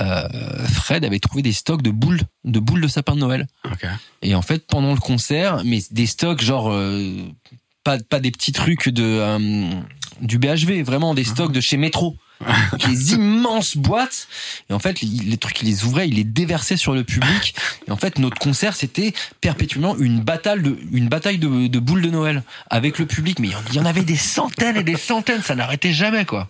Euh, Fred avait trouvé des stocks de boules de boules de sapin de Noël. Okay. Et en fait pendant le concert, mais des stocks genre euh, pas pas des petits trucs de euh, du B H V, vraiment des stocks de chez Métro. Les immenses boîtes, et en fait les, les trucs, il les ouvrait, il les déversait sur le public, et en fait notre concert c'était perpétuellement une bataille de une bataille de, de boules de Noël avec le public, mais il y, y en avait des centaines et des centaines, ça n'arrêtait jamais, quoi.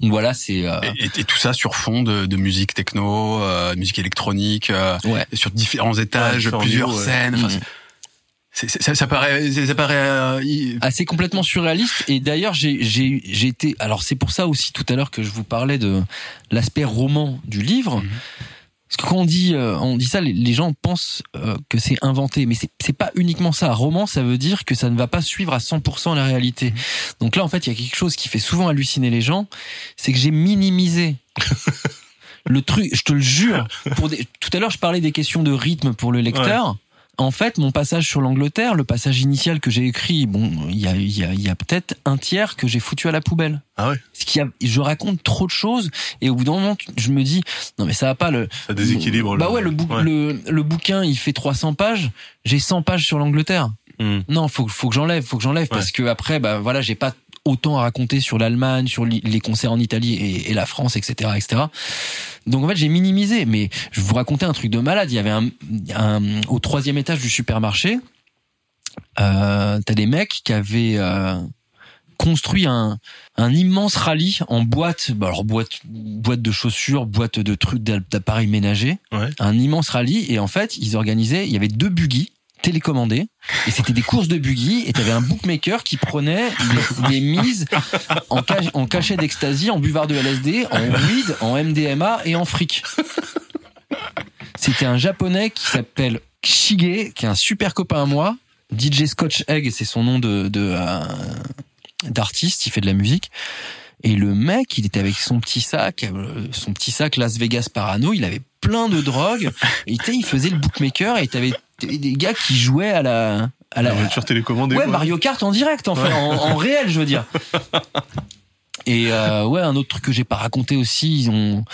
Donc voilà, c'est euh... et, et, et tout ça sur fond de, de musique techno, euh, musique électronique, euh, ouais. sur différents étages, ouais, plusieurs lieu, scènes. Ouais. Enfin, mmh. C'est, c'est, ça, ça paraît, ça paraît euh... assez complètement surréaliste. Et d'ailleurs, j'ai, j'ai, j'ai été. Alors, c'est pour ça aussi tout à l'heure que je vous parlais de l'aspect roman du livre. Mmh. Parce que quand on dit, euh, on dit ça, les, les gens pensent euh, que c'est inventé, mais c'est, c'est pas uniquement ça. Roman, ça veut dire que ça ne va pas suivre à cent pour cent la réalité. Mmh. Donc là, en fait, il y a quelque chose qui fait souvent halluciner les gens, c'est que j'ai minimisé. Le truc, je te le jure. Pour des... Tout à l'heure, je parlais des questions de rythme pour le lecteur. Ouais. En fait, mon passage sur l'Angleterre, le passage initial que j'ai écrit, bon, il y a, y a, y a peut-être un tiers que j'ai foutu à la poubelle. Ah ouais. Ce qui, je raconte trop de choses, et au bout d'un moment, je me dis, non mais ça va pas, le. Ça déséquilibre. Bah le... ouais, le, bou- ouais. Le, le bouquin, il fait trois cents pages, j'ai cent pages sur l'Angleterre. Mmh. Non, faut, faut que j'enlève, faut que j'enlève, ouais. Parce que après, bah voilà, j'ai pas autant à raconter sur l'Allemagne, sur les concerts en Italie et, et la France, et cetera, et cetera. Donc en fait, j'ai minimisé, mais je vous racontais un truc de malade. Il y avait un, un au troisième étage du supermarché, euh, t'as des mecs qui avaient euh, construit un, un immense rallye en boîte, alors boîte, boîte de chaussures, boîte de trucs d'appareils ménagers, ouais. un immense rallye. Et en fait, ils organisaient, il y avait deux buggy télécommandés, et c'était des courses de buggy, et t'avais un bookmaker qui prenait les, les mises en, ca, en cachet d'ecstasy, en buvard de L S D, en weed, en M D M A et en fric. C'était un japonais qui s'appelle Shige, qui est un super copain à moi, D J Scotch Egg, c'est son nom de, de euh, d'artiste, il fait de la musique. Et le mec, il était avec son petit sac, son petit sac Las Vegas Parano, il avait plein de drogues, et il faisait le bookmaker, et t'avais des gars qui jouaient à la... À la, la voiture télécommandée. Ouais, quoi. Mario Kart en direct, en, ouais. fait, en, en réel, je veux dire. Et euh, ouais, un autre truc que j'ai pas raconté aussi, ils ont,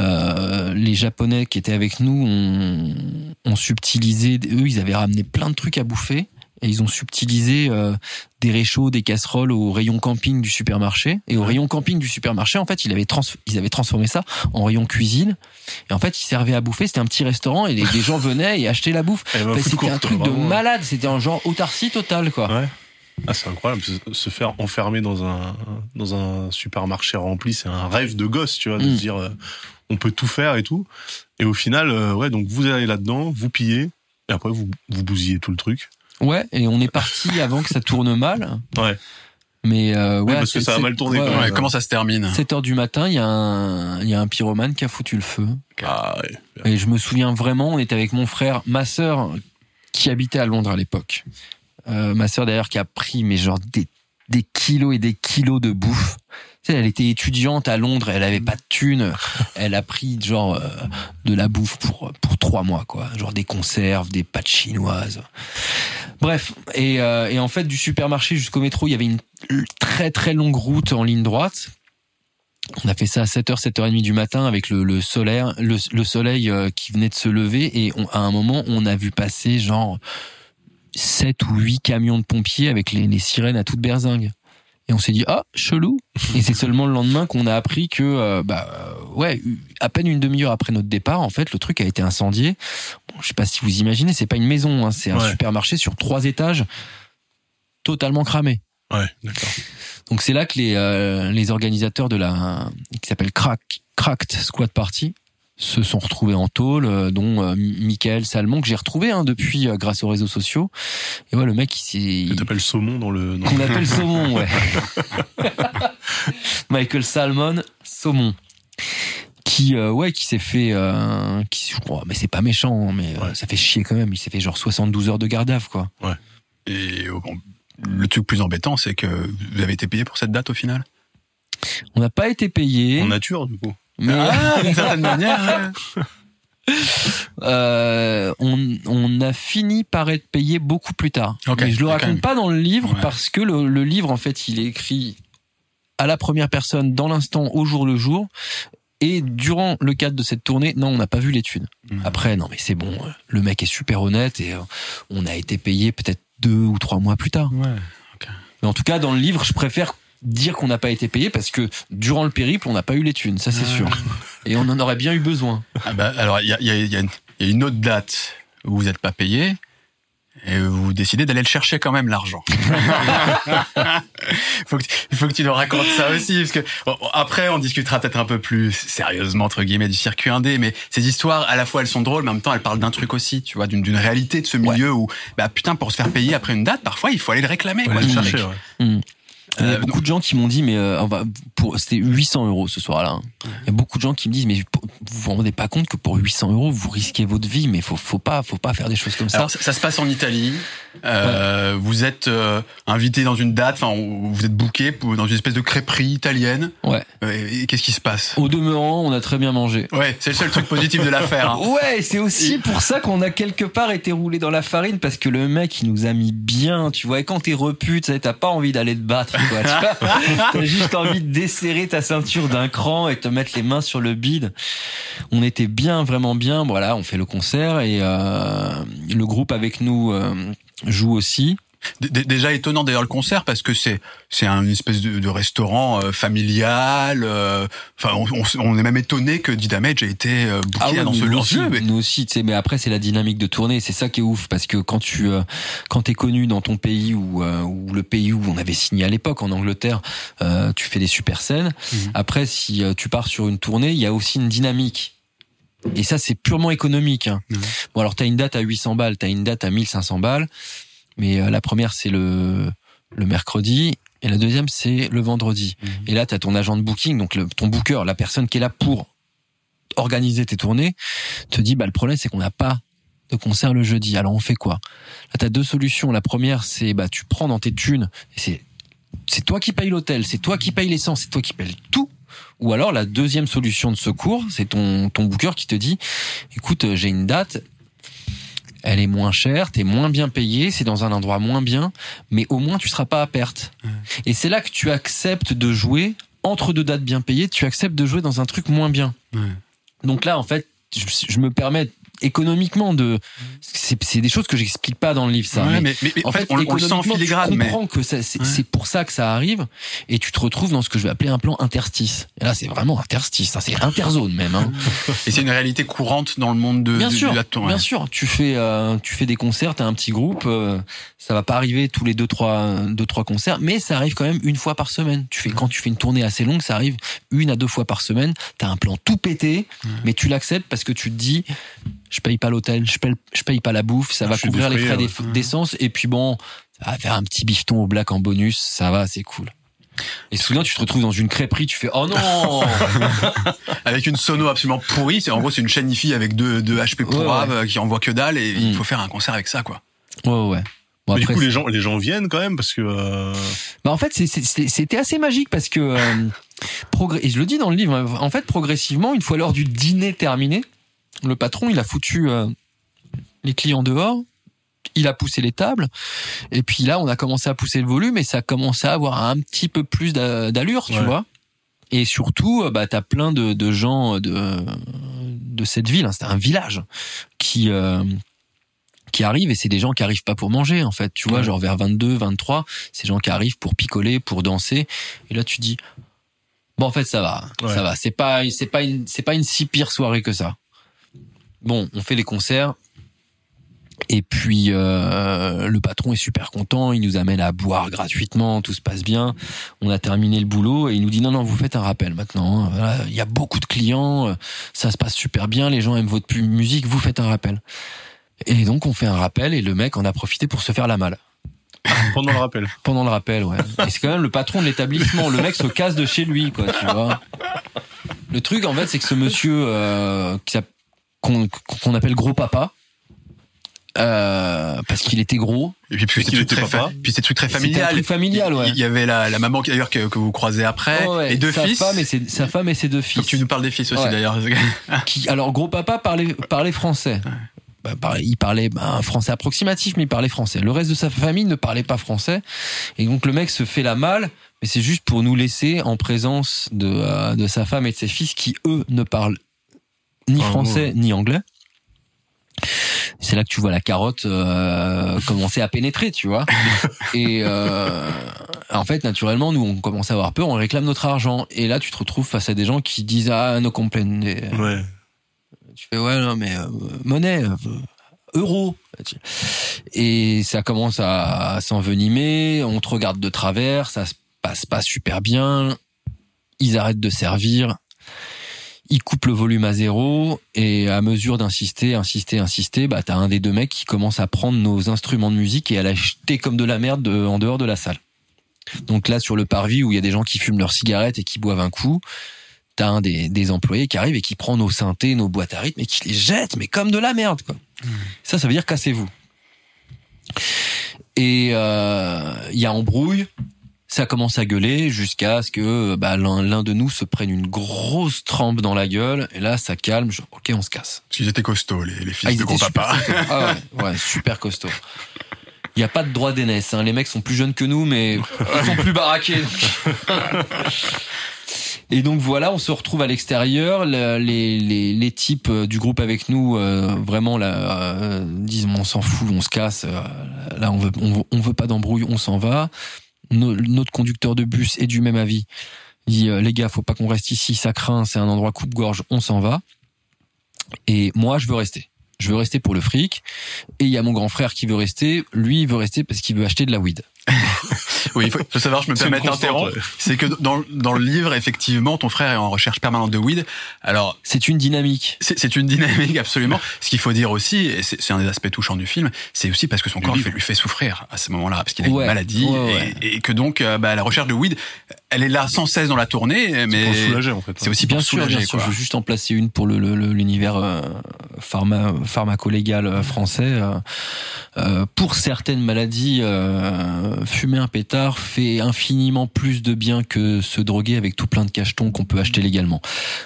euh, les Japonais qui étaient avec nous ont, ont subtilisé, eux, ils avaient ramené plein de trucs à bouffer. Et ils ont subtilisé euh, des réchauds, des casseroles au rayon camping du supermarché. Et au rayon camping du supermarché, en fait, ils avaient, trans- ils avaient transformé ça en rayon cuisine. Et en fait, ils servaient à bouffer. C'était un petit restaurant et les, des gens venaient et achetaient la bouffe. Bah, c'était courte, un truc vraiment. De malade. C'était un genre autarcie totale, quoi. Ouais. Ah, c'est incroyable. Se faire enfermer dans un, dans un supermarché rempli, c'est un rêve de gosse, tu vois, de mmh. se dire euh, on peut tout faire et tout. Et au final, euh, ouais, donc vous allez là-dedans, vous pillez et après vous, vous bousillez tout le truc. Ouais, et on est parti avant que ça tourne mal. Ouais. Mais euh, ouais, oui, parce que ça a mal tourné. Ouais, ouais, comment ça se termine ? sept heures du matin, il y a un il y a un pyromane qui a foutu le feu. Ah, ouais. Et je me souviens vraiment, on était avec mon frère, ma sœur qui habitait à Londres à l'époque. Euh, ma sœur d'ailleurs qui a pris mais genre des des kilos et des kilos de bouffe. Tu sais, elle était étudiante à Londres, elle avait pas de thunes, elle a pris genre euh, de la bouffe pour pour trois mois quoi, genre des conserves, des pâtes chinoises. Bref, et, euh, et en fait, du supermarché jusqu'au métro, il y avait une très très longue route en ligne droite. On a fait ça à sept heures, sept heures trente du matin avec le, le, solaire, le, le soleil qui venait de se lever. Et on, à un moment, on a vu passer genre sept ou huit camions de pompiers avec les, les sirènes à toute berzingue. Et on s'est dit, ah, chelou. Et c'est seulement le lendemain qu'on a appris que, euh, bah, ouais, à peine une demi-heure après notre départ, en fait, le truc a été incendié. Bon, je sais pas si vous imaginez, c'est pas une maison, hein, c'est un ouais. supermarché sur trois étages, totalement cramé. Ouais, d'accord. Donc c'est là que les, euh, les organisateurs de la, qui s'appelle Crack, Cracked Squad Party, se sont retrouvés en tôle, euh, dont euh, Michael Salmon, que j'ai retrouvé hein, depuis euh, grâce aux réseaux sociaux. Et ouais, le mec, il s'est... Il... t'appelle Saumon dans le... Qu'on appelle Saumon, ouais. Michael Salmon, Saumon. Qui, euh, ouais, qui s'est fait... Euh, qui, je crois, mais c'est pas méchant, mais ouais. euh, ça fait chier quand même. Il s'est fait genre soixante-douze heures de garde à vue, quoi. Ouais. Et oh, bon, le truc plus embêtant, c'est que vous avez été payé pour cette date, au final ? On n'a pas été payé. En nature, du coup. Mais ah, d'une certaine manière. Euh, on, on a fini par être payé beaucoup plus tard. Okay, mais je le raconte pas dans le livre ouais. parce que le, le livre, en fait, il est écrit à la première personne, dans l'instant, au jour le jour. Et durant le cadre de cette tournée, non, on n'a pas vu l'étude. Mmh. Après, non, mais c'est bon, le mec est super honnête et on a été payé peut-être deux ou trois mois plus tard. Ouais, okay. Mais en tout cas, dans le livre, je préfère dire qu'on n'a pas été payé parce que durant le périple on n'a pas eu les thunes, ça c'est ah. sûr, et on en aurait bien eu besoin. Ah bah, alors il y a, y, a, y, a y a une autre date où vous n'êtes pas payé et vous décidez d'aller le chercher quand même, l'argent. Faut que faut que tu nous racontes ça aussi, parce que bon, après on discutera peut-être un peu plus sérieusement entre guillemets du circuit indé, mais ces histoires à la fois elles sont drôles mais en même temps elles parlent d'un truc aussi, tu vois, d'une d'une réalité de ce milieu ouais. où bah putain, pour se faire payer après une date parfois il faut aller le réclamer, faut quoi, aller le chercher. ouais. mmh. Il y a beaucoup de gens qui m'ont dit, mais euh, pour, c'était huit cents euros ce soir-là. Hein. Il y a beaucoup de gens qui me disent, mais vous vous rendez pas compte que pour huit cents euros, vous risquez votre vie, mais faut, faut pas, faut pas faire des choses comme ça. Alors, ça, ça se passe en Italie. Euh, ouais. Vous êtes euh, invité dans une date, enfin, vous êtes booké dans une espèce de crêperie italienne. Ouais. Et, et qu'est-ce qui se passe ? Au demeurant, on a très bien mangé. Ouais, c'est le seul truc positif de l'affaire. Hein. Ouais, c'est aussi pour ça qu'on a quelque part été roulé dans la farine, parce que le mec, il nous a mis bien, tu vois. Et quand t'es repu, t'sais, t'as pas envie d'aller te battre. Quoi, t'as juste envie de desserrer ta ceinture d'un cran et te mettre les mains sur le bide. On était bien, vraiment bien. Voilà, on fait le concert et euh, le groupe avec nous euh, joue aussi. D- déjà étonnant d'ailleurs le concert, parce que c'est c'est une espèce de, de restaurant euh, familial. Enfin, euh, on, on est même étonné que D-Damage ait été euh, booké ah ouais, dans ce lieu. Aussi, mais... Nous aussi, tu sais. Mais après, c'est la dynamique de tournée. C'est ça qui est ouf, parce que quand tu euh, quand t'es connu dans ton pays ou euh, ou le pays où on avait signé à l'époque en Angleterre, euh, tu fais des super scènes. Mmh. Après, si euh, tu pars sur une tournée, il y a aussi une dynamique. Et ça, c'est purement économique. Hein. Mmh. Bon, alors t'as une date à huit cents balles, t'as une date à mille cinq cents balles. Mais euh, la première, c'est le, le mercredi. Et la deuxième, c'est le vendredi. Mmh. Et là, t'as ton agent de booking, donc le, ton booker, la personne qui est là pour organiser tes tournées, te dit, bah, le problème, c'est qu'on n'a pas de concert le jeudi. Alors, on fait quoi? Là, t'as deux solutions. La première, c'est, bah, tu prends dans tes thunes. Et c'est, c'est toi qui paye l'hôtel, c'est toi qui paye l'essence, c'est toi qui paye tout. Ou alors, la deuxième solution de secours, c'est ton, ton booker qui te dit, écoute, j'ai une date. Elle est moins chère, t'es moins bien payé, c'est dans un endroit moins bien, mais au moins tu seras pas à perte. Mmh. Et c'est là que tu acceptes de jouer, entre deux dates bien payées, tu acceptes de jouer dans un truc moins bien. Mmh. Donc là, en fait, je, je me permets économiquement de... C'est, c'est des choses que j'explique pas dans le livre, ça. Ouais, mais, mais, mais en fait, on, économiquement, on le sent filigrane, tu comprends mais... que ça, c'est, ouais. c'est pour ça que ça arrive, et tu te retrouves dans ce que je vais appeler un plan interstice. Et là, c'est vraiment interstice, hein, c'est interzone même. Hein. Et c'est une réalité courante dans le monde de, bien de, sûr, du latin. Bien hein. sûr, tu fais, euh, tu fais des concerts, t'as un petit groupe, euh, ça va pas arriver tous les deux trois, deux, trois concerts, mais ça arrive quand même une fois par semaine. Tu fais, quand tu fais une tournée assez longue, ça arrive une à deux fois par semaine, t'as un plan tout pété, ouais. mais tu l'acceptes parce que tu te dis... Je paye pas l'hôtel, je paye, je paye pas la bouffe, ça ah, va couvrir les frais ouais. d'essence, et puis bon, ça va faire un petit bifton au black en bonus, ça va, c'est cool. Et soudain, tu te retrouves dans une crêperie, tu fais, oh non! Avec une sono absolument pourrie, c'est, en gros, c'est une chaîne hi-fi avec deux, deux H P pourraves ouais, ouais. qui envoient que dalle, et mmh. il faut faire un concert avec ça, quoi. Ouais, ouais. Bon, après, du coup, c'est... les gens, les gens viennent quand même, parce que, euh... Bah, en fait, c'est, c'est, c'était assez magique, parce que, euh, progr... et je le dis dans le livre, en fait, progressivement, une fois l'heure du dîner terminée, le patron, il a foutu euh, les clients dehors, il a poussé les tables, et puis là, on a commencé à pousser le volume, et ça a commencé à avoir un petit peu plus d'allure, tu ouais. vois. Et surtout, bah, t'as plein de, de gens de, de cette ville, hein, c'était un village, qui, euh, qui arrivent, et c'est des gens qui arrivent pas pour manger, en fait, tu vois, ouais. genre vers vingt-deux, vingt-trois, ces gens qui arrivent pour picoler, pour danser, et là, tu dis, bon, en fait, ça va, ouais. ça va, c'est pas, c'est pas une, c'est pas une si pire soirée que ça. Bon, on fait les concerts, et puis euh, le patron est super content, il nous amène à boire gratuitement, tout se passe bien, on a terminé le boulot, et il nous dit « Non, non, vous faites un rappel maintenant, hein. Il y a beaucoup de clients, ça se passe super bien, les gens aiment votre musique, vous faites un rappel. » Et donc on fait un rappel, et le mec en a profité pour se faire la malle. Pendant le rappel. Pendant le rappel, ouais. Et c'est quand même le patron de l'établissement, le mec se casse de chez lui, quoi, tu vois. Le truc, en fait, c'est que ce monsieur euh, qui s'appelle Qu'on, qu'on appelle Gros Papa, euh, parce qu'il était gros. Et puis, puis c'était très, fa- puis c'est truc très familial. Truc familial, ouais. Il y avait la, la maman d'ailleurs que, que vous croisez après, oh ouais, et deux sa fils. Femme et ses, sa femme et ses deux fils. Donc tu nous parles des fils aussi ouais. d'ailleurs. Qui, alors Gros Papa parlait, parlait français. Ouais. Bah, parlait, il parlait bah, un français approximatif, mais il parlait français. Le reste de sa famille ne parlait pas français, et donc le mec se fait la malle. Mais c'est juste pour nous laisser en présence de, euh, de sa femme et de ses fils qui eux ne parlent ni français, ni anglais. C'est là que tu vois la carotte euh, commencer à pénétrer, tu vois. Et euh, en fait, naturellement, nous, on commence à avoir peur, on réclame notre argent. Et là, tu te retrouves face à des gens qui disent « Ah, no complaint ». Ouais. Tu fais « Ouais, non, mais euh, monnaie, euh, euro ». Et ça commence à, à s'envenimer, on te regarde de travers, ça se passe pas super bien, ils arrêtent de servir. Il coupe le volume à zéro, et à mesure d'insister, insister, insister, bah t'as un des deux mecs qui commence à prendre nos instruments de musique et à la jeter comme de la merde de, en dehors de la salle. Donc là, sur le parvis où il y a des gens qui fument leurs cigarettes et qui boivent un coup, t'as un des, des employés qui arrive et qui prend nos synthés, nos boîtes à rythme et qui les jette, mais comme de la merde, quoi. Mmh. Ça, ça veut dire cassez-vous. Et euh, y a embrouille. Ça commence à gueuler jusqu'à ce que bah, l'un, l'un de nous se prenne une grosse trempe dans la gueule. Et là, ça calme. Genre, ok, on se casse. Parce qu'ils étaient costauds, les, les fils ah, de gros papa. Ah ouais, ouais, super costauds. Il n'y a pas de droit d'aînesse. Hein. Les mecs sont plus jeunes que nous, mais ils sont plus baraqués. Donc. Et donc voilà, on se retrouve à l'extérieur, les les les types du groupe avec nous euh, vraiment là euh, disent on s'en fout, on se casse, euh, là on veut on, on veut pas d'embrouille, on s'en va. Nos, notre conducteur de bus est du même avis. Il dit euh, les gars, faut pas qu'on reste ici, ça craint, c'est un endroit coupe-gorge, on s'en va. Et moi je veux rester. Je veux rester pour le fric. Et il y a mon grand frère qui veut rester. Lui, il veut rester parce qu'il veut acheter de la weed. Oui, il faut, faut savoir, je me permets d'interrompre. C'est que dans, dans le livre, effectivement, ton frère est en recherche permanente de weed. Alors. C'est une dynamique. C'est, c'est une dynamique, absolument. Ce qu'il faut dire aussi, et c'est, c'est un des aspects touchants du film, c'est aussi parce que son le corps fait, lui fait souffrir à ce moment-là, parce qu'il a ouais, une maladie. Ouais, ouais. Et, et que donc, bah, la recherche de weed, elle est là sans cesse dans la tournée, mais. C'est pour soulager, en fait. C'est aussi bien pour soulager, bien sûr, quoi. Je veux juste en placer une pour le, le, le, l'univers, euh, pharma, pharmacolégal français. Euh, euh, pour certaines maladies, euh, fumer un pétard fait infiniment plus de bien que se droguer avec tout plein de cachetons qu'on peut acheter légalement.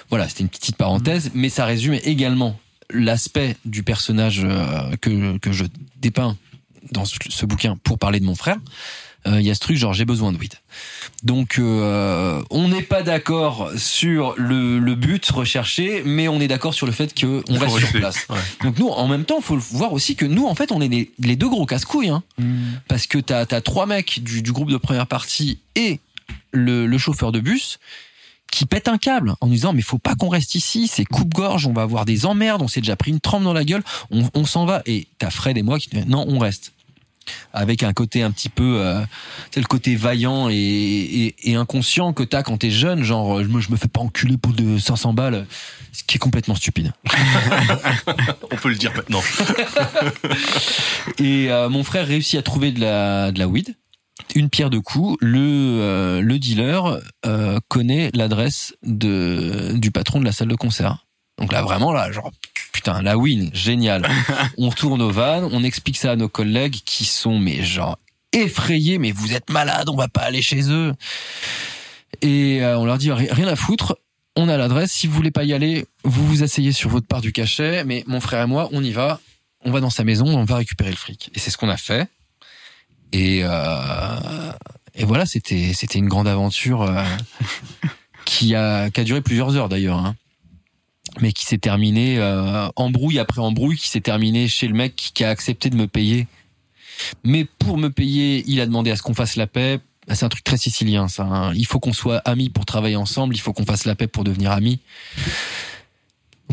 Voilà, c'était une petite parenthèse, mais ça résume également l'aspect du personnage que, que je dépeins dans ce bouquin pour parler de mon frère. Il euh, y a ce truc genre j'ai besoin de weed. Donc euh, on n'est pas d'accord sur le, le but recherché, mais on est d'accord sur le fait qu'on reste sur place. Ouais. Donc nous, en même temps, faut voir aussi que nous, en fait, on est les, les deux gros casse-couilles, hein, mmh. parce que t'as, t'as trois mecs du, du groupe de première partie et le, le chauffeur de bus qui pètent un câble en nous disant mais faut pas qu'on reste ici, c'est coupe-gorge, on va avoir des emmerdes, on s'est déjà pris une trempe dans la gueule, on, on s'en va. Et t'as Fred et moi qui disent non, on reste. Avec un côté un petit peu euh, c'est le côté vaillant et, et, et inconscient que t'as quand t'es jeune, genre je me, je me fais pas enculer pour de cinq cents balles, ce qui est complètement stupide. On peut le dire maintenant. Et euh, mon frère réussit à trouver de la, de la weed, une pierre de coups. Le, euh, le dealer euh, connaît l'adresse de, du patron de la salle de concert. Donc là vraiment là genre putain la win génial. On retourne au van, on explique ça à nos collègues qui sont mais genre effrayés, mais vous êtes malades, on va pas aller chez eux. Et euh, on leur dit rien à foutre, on a l'adresse, si vous voulez pas y aller, vous vous asseyez sur votre part du cachet, mais mon frère et moi on y va, on va dans sa maison, on va récupérer le fric. Et c'est ce qu'on a fait. Et euh, et voilà, c'était c'était une grande aventure euh, qui a qui a duré plusieurs heures d'ailleurs hein. Mais qui s'est terminé euh, embrouille après embrouille, qui s'est terminé chez le mec qui, qui a accepté de me payer. Mais pour me payer, il a demandé à ce qu'on fasse la paix. C'est un truc très sicilien, ça. Hein. Il faut qu'on soit amis pour travailler ensemble. Il faut qu'on fasse la paix pour devenir amis.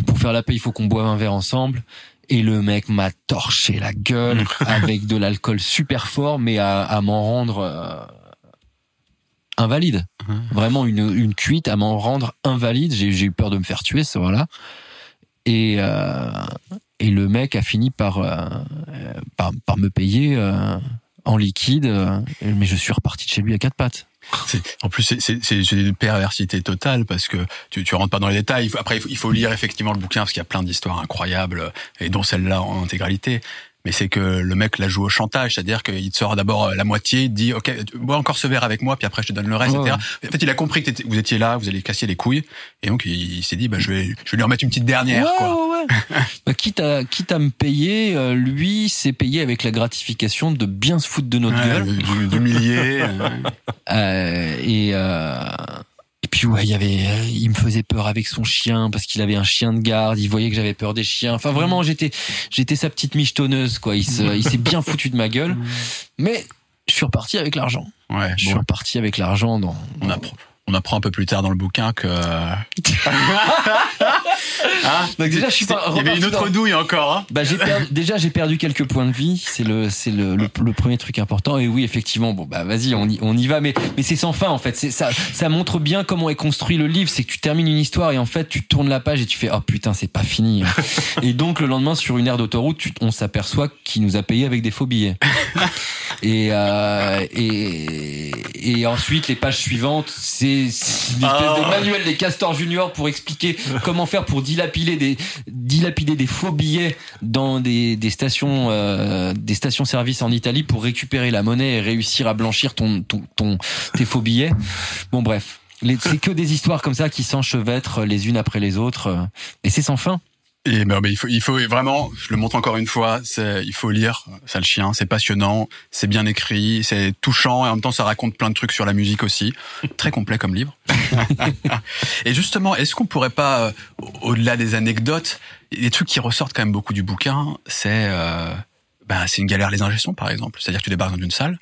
Pour faire la paix, il faut qu'on boive un verre ensemble. Et le mec m'a torché la gueule avec de l'alcool super fort, mais à, à m'en rendre euh, invalide. Vraiment une, une cuite à m'en rendre invalide. J'ai, j'ai eu peur de me faire tuer, ce voilà. Et, euh, et le mec a fini par, euh, par, par me payer euh, en liquide. Euh, mais je suis reparti de chez lui à quatre pattes. C'est, en plus, c'est, c'est, c'est, c'est une perversité totale parce que tu, tu rentres pas dans les détails. Il faut, après, il faut, il faut lire effectivement le bouquin parce qu'il y a plein d'histoires incroyables et dont celle-là en intégralité. Mais c'est que le mec la joue au chantage, c'est-à-dire qu'il te sort d'abord la moitié, il te dit ok, bois encore ce verre avec moi, puis après je te donne le reste, oh, et cetera. Ouais. En fait, il a compris que vous étiez là, vous allez casser les couilles, et donc il s'est dit bah je vais, je vais lui remettre une petite dernière. Ouais, quoi. Ouais, ouais. Bah, quitte à quitte à me payer, euh, lui s'est payé avec la gratification de bien se foutre de notre ouais, gueule, d'humilier. euh, et euh... Et puis ouais, il y avait, il me faisait peur avec son chien parce qu'il avait un chien de garde. Il voyait que j'avais peur des chiens. Enfin vraiment, j'étais, j'étais sa petite michetonneuse quoi. Il, se, il s'est bien foutu de ma gueule. Mais je suis reparti avec l'argent. Ouais. Je bon. suis reparti avec l'argent dans. On apprend, on apprend un peu plus tard dans le bouquin que. Hein donc déjà, je suis pas. Il y avait une autre dans... douille encore. Hein bah j'ai perdu, déjà j'ai perdu quelques points de vie. C'est le, c'est le, le, le premier truc important. Et oui, effectivement, bon bah vas-y, on y, on y va. Mais, mais c'est sans fin en fait. C'est ça, ça montre bien comment est construit le livre. C'est que tu termines une histoire et en fait tu tournes la page et tu fais oh putain c'est pas fini. Et donc le lendemain sur une aire d'autoroute, tu, on s'aperçoit qu'il nous a payé avec des faux billets. Et euh, et et ensuite les pages suivantes, c'est, c'est une espèce oh. de manuel des Castors Junior pour expliquer comment faire pour dilapider des dilapider des faux billets dans des des stations euh, des stations-service en Italie pour récupérer la monnaie et réussir à blanchir ton ton, ton tes faux billets. Bon bref, les, c'est que des histoires comme ça qui s'enchevêtrent les unes après les autres et c'est sans fin. Et ben, ben il faut il faut vraiment, je le montre encore une fois, c'est il faut lire Sale Chien, c'est passionnant, c'est bien écrit, c'est touchant et en même temps ça raconte plein de trucs sur la musique aussi, très complet comme livre. Et justement, est-ce qu'on pourrait pas, au-delà des anecdotes, les trucs qui ressortent quand même beaucoup du bouquin, c'est euh, ben c'est une galère les ingé sons par exemple, c'est-à-dire que tu débarques dans une salle,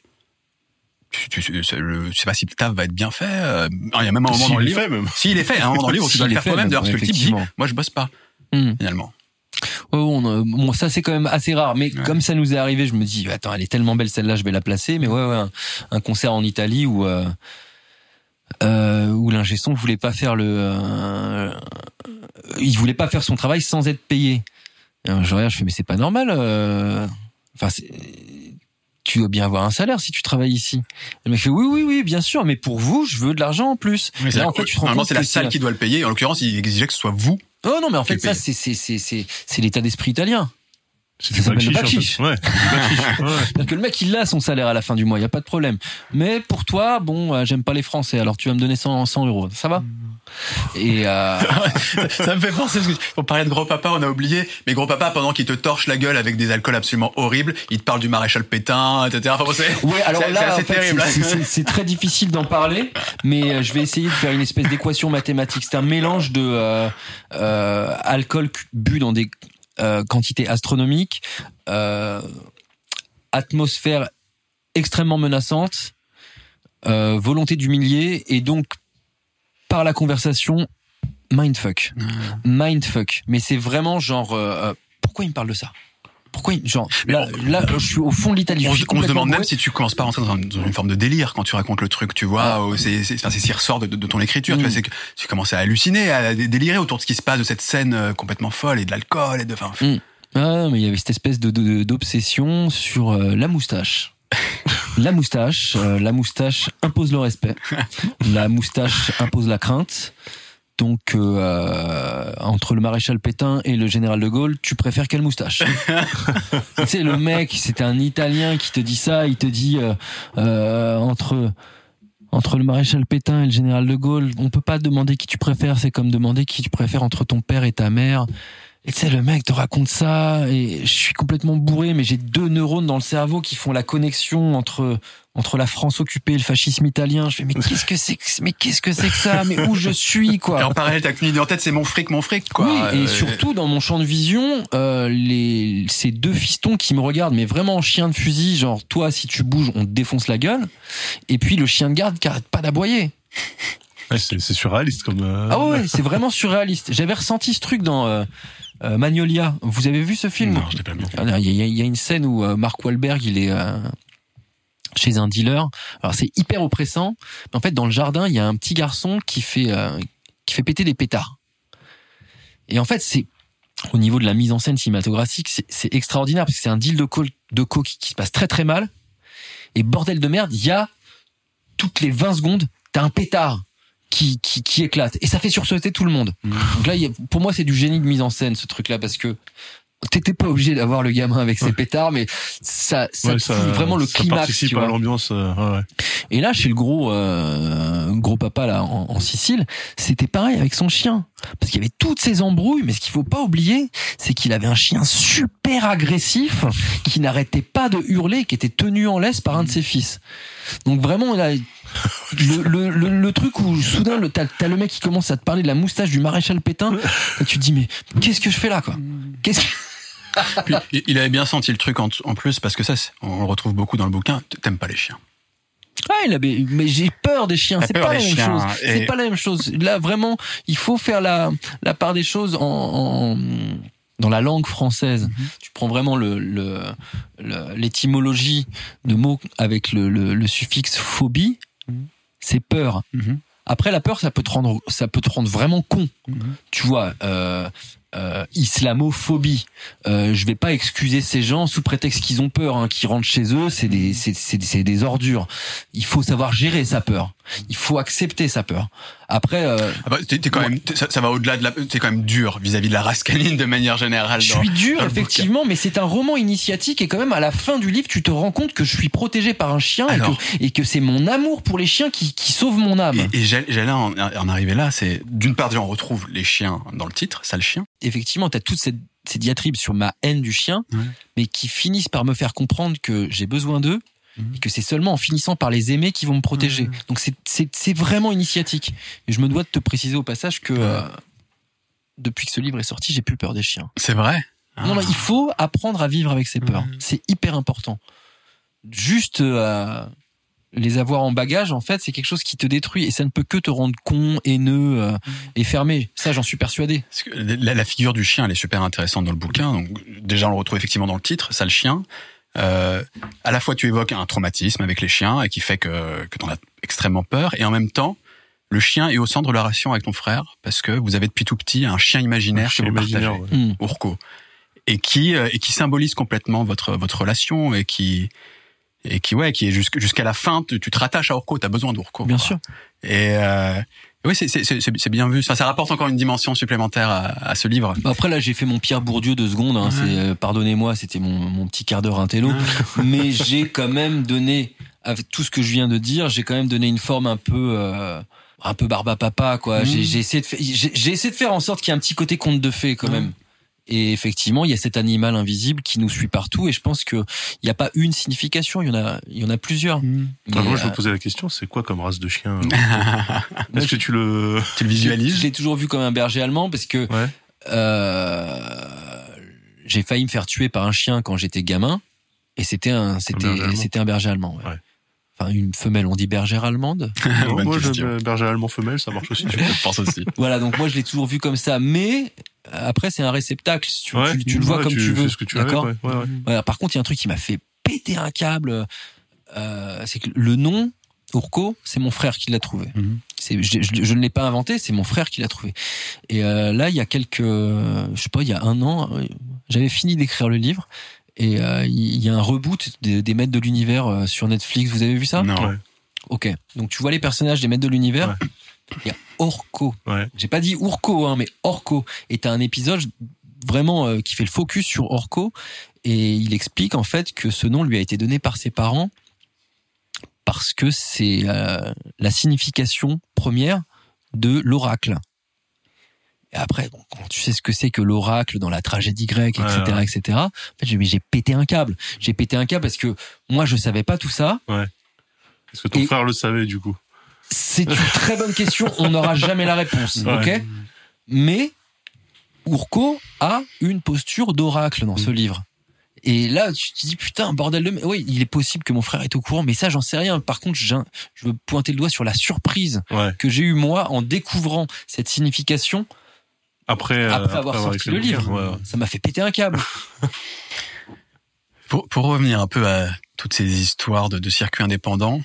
Tu, tu, tu, le, je sais pas si le taf va être bien fait. Euh, il y a même un moment si dans le livre. Fait, même. Si il est fait, un moment dans le livre, tu si dois le faire toi-même. D'ailleurs, ce que le type dit, moi je bosse pas. Mmh. Finalement. Ouais, on, bon, ça c'est quand même assez rare, mais ouais. Comme ça nous est arrivé, je me dis, attends, elle est tellement belle celle-là, je vais la placer. Mais ouais, ouais, un, un concert en Italie où euh, euh, où l'ingé son voulait pas faire le, euh, il voulait pas faire son travail sans être payé. Alors, je regarde, je fais, mais c'est pas normal. Euh, enfin, c'est... tu dois bien avoir un salaire si tu travailles ici. Le mec fait oui, oui, oui, bien sûr, mais pour vous, je veux de l'argent en plus. Mais là, en fait, tu te rends compte c'est la salle c'est la... qui doit le payer. En l'occurrence, il exigeait que ce soit vous. Oh non, mais en fait, ça, c'est, c'est, c'est, c'est, c'est l'état d'esprit italien. C'est ça s'appelle le bakchich. Ouais. C'est-à-dire que le mec, il a son salaire à la fin du mois, il n'y a pas de problème. Mais pour toi, bon, euh, j'aime pas les Français, alors tu vas me donner cent euros. Ça va? Et euh... ça, ça me fait penser parce que on parlait de Gros Papa, on a oublié. Mais Gros Papa, pendant qu'il te torche la gueule avec des alcools absolument horribles, il te parle du maréchal Pétain, et cetera. Enfin, bon, c'est, ouais, alors c'est, là, c'est, c'est terrible. C'est, c'est, c'est très difficile d'en parler, mais je vais essayer de faire une espèce d'équation mathématique. C'est un mélange de euh, euh, alcool bu dans des euh, quantités astronomiques, euh, atmosphère extrêmement menaçante, euh, volonté d'humilier, et donc par la conversation, mindfuck. Mmh. Mindfuck. Mais c'est vraiment genre... Euh, pourquoi il me parle de ça ? Pourquoi il, genre, là, on, là, je suis au fond de l'Italie. On, on se demande même si tu commences pas à rentrer dans, un, dans une forme de délire quand tu racontes le truc, tu vois. Ah. C'est, c'est, c'est, c'est ce qui ressort de, de, de ton écriture. Mmh. Tu vois, c'est que tu commences à halluciner, à délirer autour de ce qui se passe, de cette scène complètement folle et de l'alcool. Et de, enfin, mmh. Ah, mais il y avait cette espèce de, de, d'obsession sur euh, la moustache. La moustache, euh, la moustache impose le respect. La moustache impose la crainte. Donc, euh, entre le maréchal Pétain et le général de Gaulle, tu préfères quelle moustache? Tu sais, le mec, c'est un Italien qui te dit ça. Il te dit euh, euh, entre entre le maréchal Pétain et le général de Gaulle, on peut pas demander qui tu préfères. C'est comme demander qui tu préfères entre ton père et ta mère. Et tu sais, le mec te raconte ça, et je suis complètement bourré, mais j'ai deux neurones dans le cerveau qui font la connexion entre, entre la France occupée et le fascisme italien. Je fais, mais qu'est-ce que c'est que, mais qu'est-ce que c'est que ça? Mais où je suis, quoi? Et en parallèle, t'as qu'une idée en tête, c'est mon fric, mon fric, quoi. Oui, et euh, surtout, dans mon champ de vision, euh, les, ces deux fistons qui me regardent, mais vraiment en chien de fusil, genre, toi, si tu bouges, on te défonce la gueule. Et puis, le chien de garde qui arrête pas d'aboyer. Ouais, c'est, c'est surréaliste, comme, euh... Ah ouais, c'est vraiment surréaliste. J'avais ressenti ce truc dans, euh, Euh, Magnolia, vous avez vu ce film ? Non, je l'ai pas vu. Il y a, il y a une scène où euh, Mark Wahlberg, il est euh, chez un dealer. Alors c'est hyper oppressant. Mais en fait, dans le jardin, il y a un petit garçon qui fait euh, qui fait péter des pétards. Et en fait, c'est au niveau de la mise en scène cinématographique, c'est, c'est extraordinaire parce que c'est un deal de co de co qui, qui se passe très très mal. Et bordel de merde, il y a toutes les vingt secondes, t'as un pétard qui qui qui éclate et ça fait sursauter tout le monde. Mmh. Donc là, pour moi, c'est du génie de mise en scène ce truc-là parce que t'étais pas obligé d'avoir le gamin avec ses ouais. pétards, mais ça ça, ouais, ça vraiment le ça climax. Ça participe tu vois. À l'ambiance. Euh, ouais. Et là, chez le gros euh, gros papa là en, en Sicile, c'était pareil avec son chien parce qu'il y avait toutes ces embrouilles, mais ce qu'il faut pas oublier, c'est qu'il avait un chien super agressif qui n'arrêtait pas de hurler, qui était tenu en laisse par un de ses fils. Donc vraiment là. Le, le, le, le truc où soudain le, t'as, t'as le mec qui commence à te parler de la moustache du maréchal Pétain et tu te dis mais qu'est-ce que je fais là quoi qu'est-ce que... Puis, il avait bien senti le truc en, en plus parce que ça on le retrouve beaucoup dans le bouquin, t'aimes pas les chiens. Ah, il avait, mais j'ai peur des chiens. C'est pas la même chose. C'est pas la même chose. Là vraiment il faut faire la, la part des choses en, en dans la langue française. Mm-hmm. Tu prends vraiment le, le, le, l'étymologie de mots avec le, le, le suffixe phobie. C'est peur. Mm-hmm. Après la peur, ça peut te rendre, ça peut te rendre vraiment con. Mm-hmm. Tu vois, euh, euh, islamophobie. Euh, je vais pas excuser ces gens sous prétexte qu'ils ont peur, hein, qu'ils rentrent chez eux, c'est des, c'est, c'est, c'est des ordures. Il faut savoir gérer sa peur. Il faut accepter sa peur. Après, euh, ah bah, t'es, t'es quand ouais. même, ça, ça va au-delà de la, c'est quand même dur vis-à-vis de la race canine de manière générale. Je suis dur, effectivement, bouquin. Mais c'est un roman initiatique et quand même à la fin du livre, tu te rends compte que je suis protégé par un chien Alors, et, que, et que c'est mon amour pour les chiens qui, qui sauve mon âme. Et, et j'allais en, en arriver là, c'est d'une part, on retrouve les chiens dans le titre, Sale Chien. Effectivement, t'as toute cette ces diatribes sur ma haine du chien, ouais. mais qui finissent par me faire comprendre que j'ai besoin d'eux mmh. et que c'est seulement en finissant par les aimer qu'ils vont me protéger. Mmh. Donc c'est, c'est, c'est vraiment initiatique. Et je me dois de te préciser au passage que euh... Euh, depuis que ce livre est sorti, j'ai plus peur des chiens. C'est vrai. Ah. Non, non, il faut apprendre à vivre avec ses peurs. Mmh. C'est hyper important. Juste euh, les avoir en bagage, en fait, c'est quelque chose qui te détruit et ça ne peut que te rendre con, haineux euh, mmh. et fermé. Ça, j'en suis persuadé. La, la figure du chien, elle est super intéressante dans le bouquin. Donc, déjà, on le retrouve effectivement dans le titre, Sale Chien. Euh, à la fois, tu évoques un traumatisme avec les chiens et qui fait que, que t'en as extrêmement peur. Et en même temps, le chien est au centre de la relation avec ton frère parce que vous avez depuis tout petit un chien imaginaire un chien que vous imaginaire, partagez, ouais. Urko, et qui, et qui symbolise complètement votre, votre relation et qui... Et qui, ouais, qui est jusqu'à la fin, tu, tu te rattaches à Orko, t'as besoin d'Orko. Bien quoi. Sûr. Et, euh, oui, c'est, c'est, c'est, c'est bien vu. Enfin, ça rapporte encore une dimension supplémentaire à, à ce livre. Après, là, j'ai fait mon Pierre Bourdieu de seconde, hein. Ouais. C'est, euh, pardonnez-moi, c'était mon, mon petit quart d'heure intello. Ouais. Mais j'ai quand même donné, avec tout ce que je viens de dire, j'ai quand même donné une forme un peu, euh, un peu barbe à papa, quoi. Mmh. J'ai, j'ai essayé de faire, j'ai, j'ai essayé de faire en sorte qu'il y ait un petit côté conte de fées, quand mmh. même. Et effectivement, il y a cet animal invisible qui nous suit partout. Et je pense qu'il n'y a pas une signification, il y en a, il y en a plusieurs. Mmh. Enfin, moi, euh... je me posais la question, c'est quoi comme race de chien? Est-ce que tu le, tu le visualises? Je, je l'ai toujours vu comme un berger allemand parce que ouais. euh, j'ai failli me faire tuer par un chien quand j'étais gamin. Et c'était un, c'était, un c'était un berger allemand. Ouais. Ouais. Enfin, une femelle, on dit bergère allemande. Non, moi, je, bergère allemand femelle, ça marche aussi. Je pense aussi. Voilà, donc moi, je l'ai toujours vu comme ça, mais après, c'est un réceptacle. Tu, ouais, tu, tu le vois ouais, comme tu, tu veux, ce que tu d'accord. Veux, ouais, ouais, ouais. Voilà, par contre, il y a un truc qui m'a fait péter un câble. Euh, c'est que le nom Urko, c'est mon frère qui l'a trouvé. Mm-hmm. C'est, je, je, je ne l'ai pas inventé, c'est mon frère qui l'a trouvé. Et euh, là, il y a quelques, je sais pas, il y a un an, j'avais fini d'écrire le livre. Et il euh, y a un reboot des, des Maîtres de l'Univers euh, sur Netflix. Vous avez vu ça ? Non. Ouais. Ok. Donc tu vois les personnages des Maîtres de l'Univers. Il ouais. y a Orko. Ouais. J'ai pas dit Urko, hein, mais Orko. Et t'as un épisode vraiment euh, qui fait le focus sur Orko. Et il explique en fait que ce nom lui a été donné par ses parents parce que c'est euh, la signification première de l'oracle. Et après, bon, quand tu sais ce que c'est que l'oracle dans la tragédie grecque, et cetera, ouais, ouais. et cetera. En fait, j'ai, j'ai pété un câble. J'ai pété un câble parce que moi, je savais pas tout ça. Ouais. Est-ce que ton et frère le savait du coup ? C'est une très bonne question. On n'aura jamais la réponse, ouais. ok ? Mais Urko a une posture d'oracle dans mmh. ce livre. Et là, tu te dis putain, bordel de merde. Oui, il est possible que mon frère est au courant, mais ça, j'en sais rien. Par contre, j'ai un... je veux pointer le doigt sur la surprise ouais. que j'ai eue moi en découvrant cette signification. Après, après, après avoir sorti le livre, livre ouais. ça m'a fait péter un câble. pour, pour revenir un peu à toutes ces histoires de, de circuits indépendants,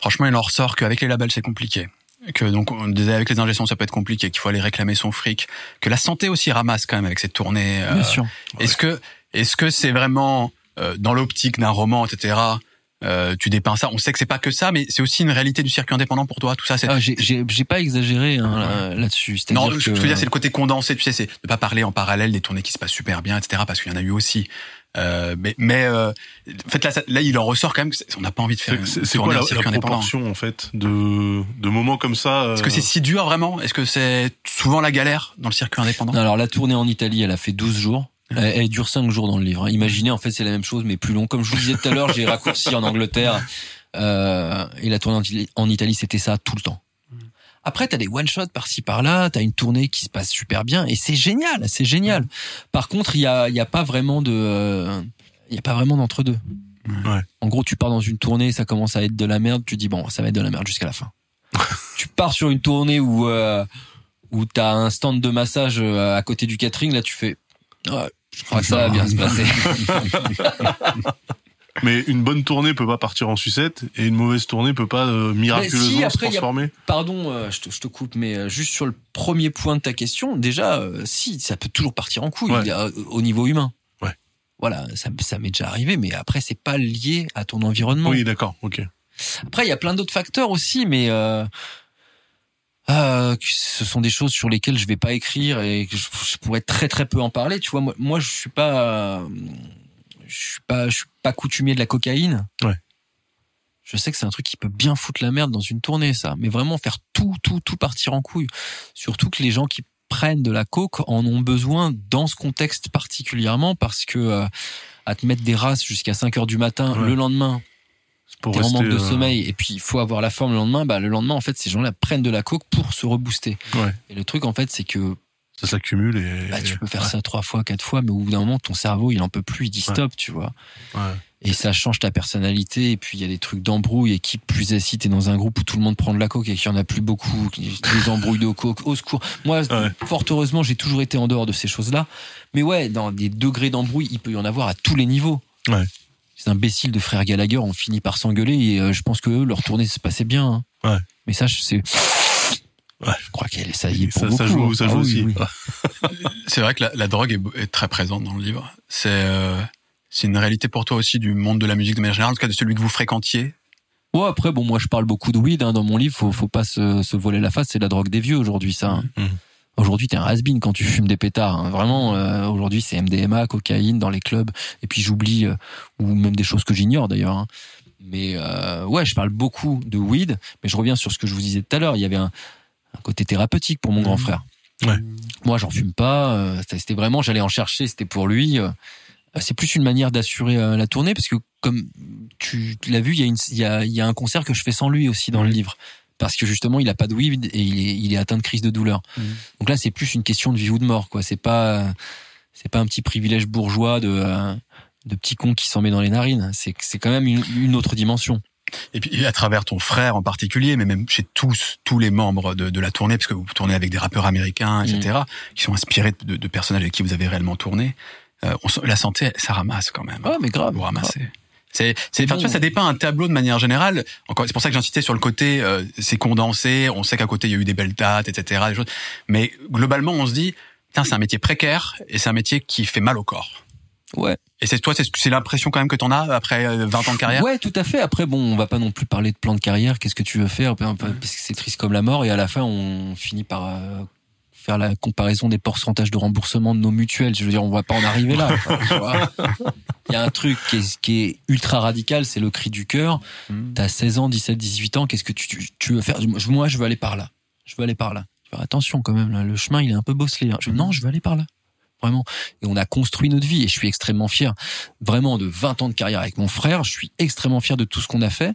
franchement, il en ressort qu'avec les labels, c'est compliqué. Que donc, on disait avec les ingé-sons, ça peut être compliqué, qu'il faut aller réclamer son fric. Que la santé aussi ramasse quand même avec cette tournée. Bien euh, sûr. Est-ce ouais. que, est-ce que c'est vraiment euh, dans l'optique d'un roman, et cetera. Euh, tu dépeins ça. On sait que c'est pas que ça, mais c'est aussi une réalité du circuit indépendant pour toi. Tout ça, c'est. Ah, j'ai, j'ai, j'ai pas exagéré hein, là, là-dessus. C'est-à-dire non, que... je veux dire, c'est le côté condensé. Tu sais, c'est de pas parler en parallèle des tournées qui se passent super bien, et cetera. Parce qu'il y en a eu aussi. Euh, mais, mais euh, en fait, là, ça, là, il en ressort quand même. On n'a pas envie de faire. C'est, c'est quoi la, la proportion en fait de de moments comme ça euh... Est-ce que c'est si dur vraiment? Est-ce que c'est souvent la galère dans le circuit indépendant? Non, alors la tournée en Italie, elle a fait douze jours. Elle dure cinq jours dans le livre. Imaginez, en fait, c'est la même chose, mais plus long. Comme je vous disais tout à l'heure, j'ai raccourci en Angleterre. Euh, et la tournée en Italie, c'était ça tout le temps. Après, t'as des one-shots par-ci, par-là. T'as une tournée qui se passe super bien. Et c'est génial, c'est génial. Par contre, il y a, y a pas vraiment de... Il euh, y a pas vraiment d'entre-deux. Ouais. En gros, tu pars dans une tournée, ça commence à être de la merde. Tu dis, bon, ça va être de la merde jusqu'à la fin. Tu pars sur une tournée où, euh, où t'as un stand de massage à côté du catering. Là, tu fais... Euh, Je crois que ça va bien se passer. Mais une bonne tournée peut pas partir en sucette et une mauvaise tournée peut pas euh, miraculeusement si, après, se transformer. A... Pardon, euh, je, te, je te coupe, mais euh, juste sur le premier point de ta question, déjà, euh, si, ça peut toujours partir en couille ouais. euh, au niveau humain. Ouais. Voilà, ça, ça m'est déjà arrivé, mais après, c'est pas lié à ton environnement. Oui, d'accord, ok. Après, il y a plein d'autres facteurs aussi, mais... Euh... ah, ce sont des choses sur lesquelles je vais pas écrire et que je, je pourrais très très peu en parler. Tu vois, moi, moi je suis pas, je suis pas, je suis pas coutumier de la cocaïne. Ouais. Je sais que c'est un truc qui peut bien foutre la merde dans une tournée, ça. Mais vraiment faire tout, tout, tout partir en couille. Surtout que les gens qui prennent de la coke en ont besoin dans ce contexte particulièrement parce que euh, à te mettre des races jusqu'à cinq heures du matin, ouais. le lendemain, pour t'es en manque de euh... sommeil et puis il faut avoir la forme le lendemain, bah le lendemain en fait ces gens-là prennent de la coke pour se rebooster. Ouais. Et le truc en fait c'est que ça s'accumule et bah, tu peux faire ouais. ça trois fois, quatre fois, mais au bout d'un moment ton cerveau il en peut plus, il dit ouais. stop, tu vois. Ouais. Et ça change ta personnalité, et puis il y a des trucs d'embrouille, et qui plus est, si t'es dans un groupe où tout le monde prend de la coke et qu'il y en a plus beaucoup, des embrouilles de coke, au secours. Moi, ouais. fort heureusement, j'ai toujours été en dehors de ces choses-là. Mais ouais, dans des degrés d'embrouille, il peut y en avoir à tous les niveaux. Ouais. Ces imbéciles de frères Gallagher ont fini par s'engueuler, et euh, je pense que eux, leur tournée se passait bien. Hein. Ouais. Mais ça, c'est... Ouais. Je crois qu'elle ça y est pour ça, beaucoup. Ça joue, ça joue ah, aussi. Oui, oui. C'est vrai que la, la drogue est, est très présente dans le livre. C'est... Euh... C'est une réalité pour toi aussi du monde de la musique de manière générale, en tout cas de celui que vous fréquentiez? Ouais, après, bon, moi je parle beaucoup de weed hein, dans mon livre, faut, faut pas se, se voler la face, c'est la drogue des vieux aujourd'hui, ça. Hein. Mm-hmm. Aujourd'hui, t'es un has-been quand tu fumes des pétards. Hein. Vraiment, euh, aujourd'hui, c'est M D M A, cocaïne dans les clubs, et puis j'oublie, euh, ou même des choses que j'ignore d'ailleurs. Hein. Mais euh, ouais, je parle beaucoup de weed, mais je reviens sur ce que je vous disais tout à l'heure, il y avait un, un côté thérapeutique pour mon mm-hmm. grand frère. Ouais. Moi, j'en fume pas, euh, c'était vraiment, j'allais en chercher, c'était pour lui... Euh, c'est plus une manière d'assurer la tournée parce que comme tu l'as vu, il y a une, il y a, il y a un concert que je fais sans lui aussi dans mmh. le livre parce que justement il a pas de weed et il est, il est atteint de crise de douleur. Mmh. Donc là c'est plus une question de vie ou de mort quoi. C'est pas, c'est pas un petit privilège bourgeois de, de petit con qui s'en met dans les narines. C'est, c'est quand même une, une autre dimension. Et puis à travers ton frère en particulier, mais même chez tous tous les membres de, de la tournée, parce que vous tournez avec des rappeurs américains, et cetera, mmh. qui sont inspirés de, de personnages avec qui vous avez réellement tourné. Euh, on, la santé, ça ramasse quand même. Ah, mais grave. Vous ramassez. Grave. C'est, c'est, enfin, tu vois, ça dépeint un tableau de manière générale. Encore, c'est pour ça que j'insistais sur le côté, euh, c'est condensé. On sait qu'à côté, il y a eu des belles dates, et cetera. Des choses. Mais globalement, on se dit, putain, c'est un métier précaire et c'est un métier qui fait mal au corps. Ouais. Et c'est toi, c'est, c'est l'impression quand même que t'en as après vingt ans de carrière? Ouais, tout à fait. Après, bon, on va pas non plus parler de plan de carrière. Qu'est-ce que tu veux faire? Parce que c'est triste comme la mort et à la fin, on finit par, euh, faire la comparaison des pourcentages de remboursement de nos mutuelles. Je veux dire, on va pas en arriver là. Il y a un truc qui est, qui est ultra radical, c'est le cri du cœur. Mmh. T'as seize ans, dix-sept, dix-huit ans, qu'est-ce que tu, tu, tu veux faire? Moi, je veux aller par là. Je veux aller par là. Je veux faire attention quand même, là, le chemin, il est un peu bosselé. Hein. Je veux, non, je veux aller par là. Vraiment. Et on a construit notre vie et je suis extrêmement fier. Vraiment, de vingt ans de carrière avec mon frère, je suis extrêmement fier de tout ce qu'on a fait.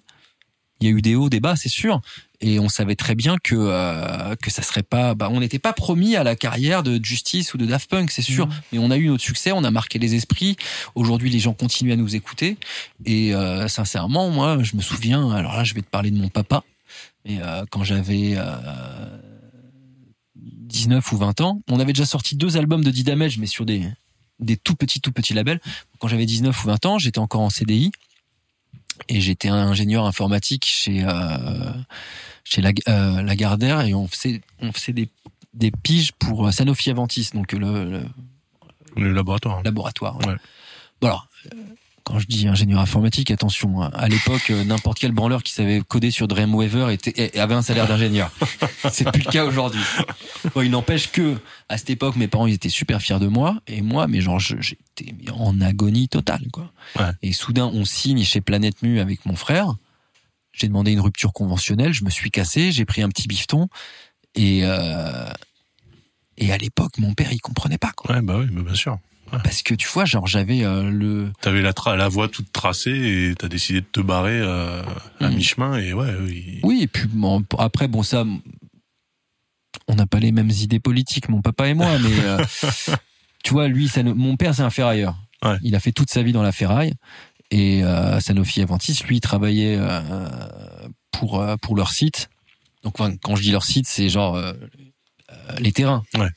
Il y a eu des hauts, des bas, c'est sûr. Et on savait très bien que euh, que ça serait pas, bah on n'était pas promis à la carrière de Justice ou de Daft Punk, c'est sûr. Mmh. Mais on a eu notre succès, on a marqué les esprits. Aujourd'hui, les gens continuent à nous écouter. Et euh, sincèrement, moi, je me souviens. Alors là, je vais te parler de mon papa. Mais euh, quand j'avais euh, dix-neuf ou vingt ans, on avait déjà sorti deux albums de D-Damage, mais sur des des tout petits tout petits labels. Quand j'avais dix-neuf ou vingt ans, j'étais encore en C D I. Et j'étais un ingénieur informatique chez euh, chez la, euh, Lagardère et on faisait on faisait des des piges pour Sanofi Aventis, donc le le, le laboratoire. Laboratoire. Ouais. Ouais. Bon alors, quand je dis ingénieur informatique, attention, à l'époque n'importe quel branleur qui savait coder sur Dreamweaver était avait un salaire d'ingénieur. C'est plus le cas aujourd'hui. Bon, il n'empêche que à cette époque mes parents ils étaient super fiers de moi et moi mais genre j'étais en agonie totale quoi. Ouais. Et soudain on signe chez Planet Mu avec mon frère. J'ai demandé une rupture conventionnelle, je me suis cassé, j'ai pris un petit bifton et euh... et à l'époque mon père il comprenait pas quoi. Ouais bah oui, mais bien sûr. Ouais. Parce que tu vois, genre j'avais euh, le. T'avais la tra- la voie toute tracée et t'as décidé de te barrer euh, à mmh. mi-chemin et ouais. Oui. oui et puis bon, après bon ça, on n'a pas les mêmes idées politiques, mon papa et moi, mais euh, tu vois lui, ça ne... mon père c'est un ferrailleur. Ouais. Il a fait toute sa vie dans la ferraille et euh, Sanofi Aventis, lui, il travaillait euh, pour euh, pour leur site. Donc enfin, quand je dis leur site, c'est genre euh, euh, les terrains. Ouais.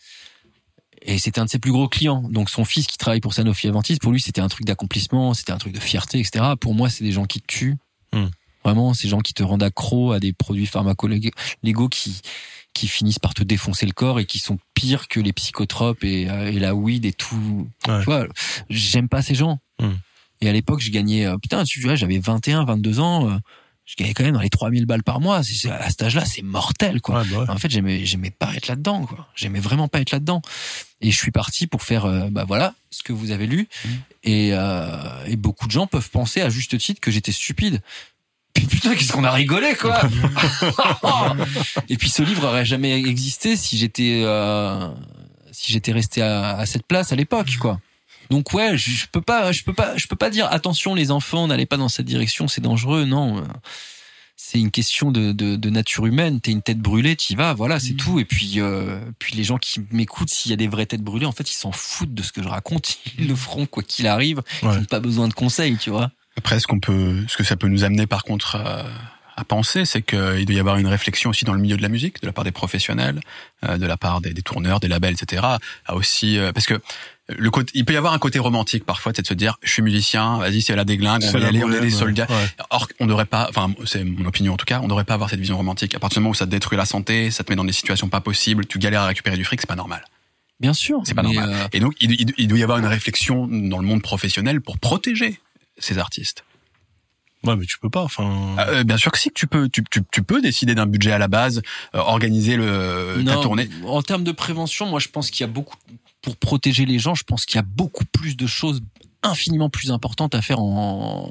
Et c'était un de ses plus gros clients. Donc son fils qui travaille pour Sanofi Aventis, pour lui c'était un truc d'accomplissement, c'était un truc de fierté, et cetera. Pour moi c'est des gens qui te tuent. Mmh. Vraiment, ces gens qui te rendent accro à des produits pharmacolégaux qui qui finissent par te défoncer le corps et qui sont pires que les psychotropes et, et la weed et tout. Ouais. Tu vois, j'aime pas ces gens. Mmh. Et à l'époque je gagnais, putain tu vois, j'avais vingt et un, vingt-deux ans. je gagnais quand même dans les trois mille balles par mois. À cet âge-là, c'est mortel, quoi. Ouais, bah ouais. Alors, en fait, j'aimais, j'aimais pas être là-dedans, quoi. J'aimais vraiment pas être là-dedans. Et je suis parti pour faire, euh, bah voilà, ce que vous avez lu. Mmh. Et, euh, et beaucoup de gens peuvent penser, à juste titre, que j'étais stupide. Puis putain, qu'est-ce qu'on a rigolé, quoi. Et puis ce livre aurait jamais existé si j'étais, euh, si j'étais resté à, à cette place à l'époque, quoi. Donc ouais, je, je peux pas, je peux pas, je peux pas dire attention les enfants, n'allez pas dans cette direction, c'est dangereux. Non, c'est une question de, de, de nature humaine. T'es une tête brûlée, t'y vas, voilà, c'est mmh. tout. Et puis, euh, puis les gens qui m'écoutent, s'il y a des vraies têtes brûlées, en fait, ils s'en foutent de ce que je raconte, ils le feront quoi qu'il arrive. Ouais. Ils n'ont pas besoin de conseils, tu vois. Après, ce qu'on peut, ce que ça peut nous amener par contre à, à penser, c'est qu'il doit y avoir une réflexion aussi dans le milieu de la musique, de la part des professionnels, euh, de la part des, des tourneurs, des labels, et cetera. À aussi, euh, parce que le côté, il peut y avoir un côté romantique parfois, c'est de se dire, je suis musicien, vas-y, c'est la déglingue, on va y aller, on est les soldats. Ouais. Or, on devrait pas, enfin, c'est mon opinion en tout cas, on devrait pas avoir cette vision romantique. À partir du moment où ça te détruit la santé, ça te met dans des situations pas possibles, tu galères à récupérer du fric, c'est pas normal. Bien sûr. C'est pas normal. Euh... Et donc, il, il, il doit y avoir une réflexion dans le monde professionnel pour protéger ces artistes. Ouais, mais tu peux pas, enfin. Euh, bien sûr que si, que tu peux, tu, tu, tu peux décider d'un budget à la base, euh, organiser le, non, ta tournée. En termes de prévention, moi, je pense qu'il y a beaucoup, pour protéger les gens, je pense qu'il y a beaucoup plus de choses infiniment plus importantes à faire en,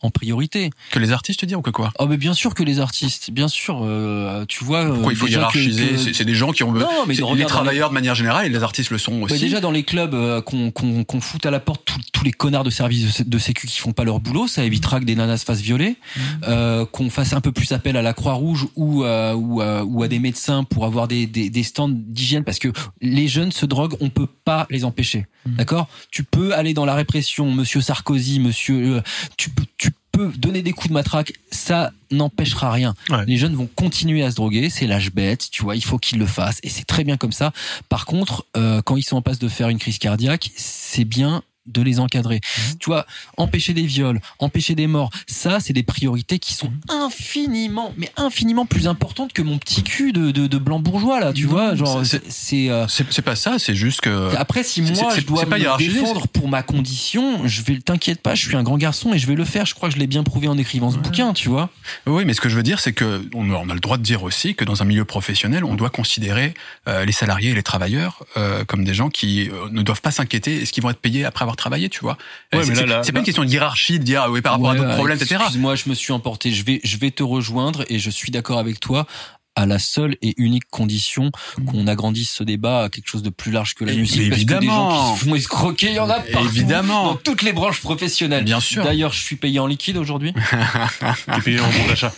en priorité. Que les artistes, tu dis, ou que quoi? Oh, mais bien sûr que les artistes, bien sûr, euh, tu vois. Pourquoi euh, il faut hiérarchiser? Que, que... C'est, c'est des gens qui ont, non, mais c'est, les travailleurs les... de manière générale, et les artistes le sont aussi. Mais déjà, dans les clubs, euh, qu'on, qu'on, qu'on fout à la porte tous, tous les connards de service de sécu qui font pas leur boulot, ça évitera que des nanas se fassent violer, mmh. euh, qu'on fasse un peu plus appel à la Croix-Rouge ou, euh, ou, euh, ou à des médecins pour avoir des, des, des stands d'hygiène, parce que les jeunes se droguent, on peut pas les empêcher. Mmh. D'accord? Tu peux aller dans la répression, monsieur Sarkozy, monsieur, euh, tu peux, tu peut donner des coups de matraque, ça n'empêchera rien. Ouais. Les jeunes vont continuer à se droguer, c'est l'âge bête, tu vois, il faut qu'ils le fassent, et c'est très bien comme ça. Par contre, euh, quand ils sont en passe de faire une crise cardiaque, c'est bien de les encadrer. Mmh. Tu vois, empêcher des viols, empêcher des morts, ça, c'est des priorités qui sont infiniment, mais infiniment plus importantes que mon petit cul de, de, de blanc bourgeois, là, tu non, vois, genre, c'est, c'est, c'est, euh, c'est, c'est pas ça, c'est juste que... Après, si moi, c'est, c'est, je dois me défendre c'est... pour ma condition, je vais, t'inquiète pas, je suis un grand garçon et je vais le faire, je crois que je l'ai bien prouvé en écrivant ce ouais. bouquin, tu vois. Oui, mais ce que je veux dire, c'est que, on, on a le droit de dire aussi que dans un milieu professionnel, on doit considérer euh, les salariés et les travailleurs euh, comme des gens qui euh, ne doivent pas s'inquiéter, est-ce qu'ils vont être payés après avoir travailler, tu vois. Ouais, c'est, là, c'est, là, c'est là. Pas une question de hiérarchie, de dire ah oui par rapport ouais, à d'autres problèmes, et cetera. Excuse-moi, je me suis emporté. Je vais, je vais te rejoindre et je suis d'accord avec toi à la seule et unique condition mmh. qu'on agrandisse ce débat à quelque chose de plus large que la et musique. Parce évidemment. Que des gens qui se font escroquer, il y en a partout. Évidemment. Dans toutes les branches professionnelles. Bien sûr. D'ailleurs, je suis payé en liquide aujourd'hui. T'es payé en bon d'achat.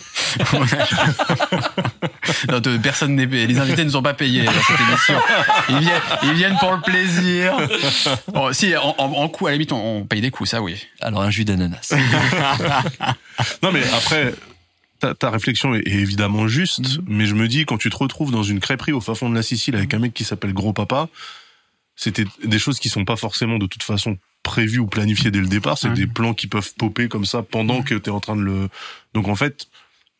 Non, personne n'est payé. Les invités ne sont pas payés dans cette émission. Ils viennent, ils viennent pour le plaisir. Bon, si, en, en, en coup, à la limite, on, on paye des coups, ça oui. Alors, un jus d'ananas. Non, mais après, ta, ta réflexion est évidemment juste, mm-hmm. mais je me dis, quand tu te retrouves dans une crêperie au fin fond de la Sicile avec un mec qui s'appelle Gros Papa, c'était des choses qui sont pas forcément de toute façon prévues ou planifiées dès le départ. C'est mm-hmm. des plans qui peuvent popper comme ça pendant mm-hmm. que t'es en train de le... Donc, en fait...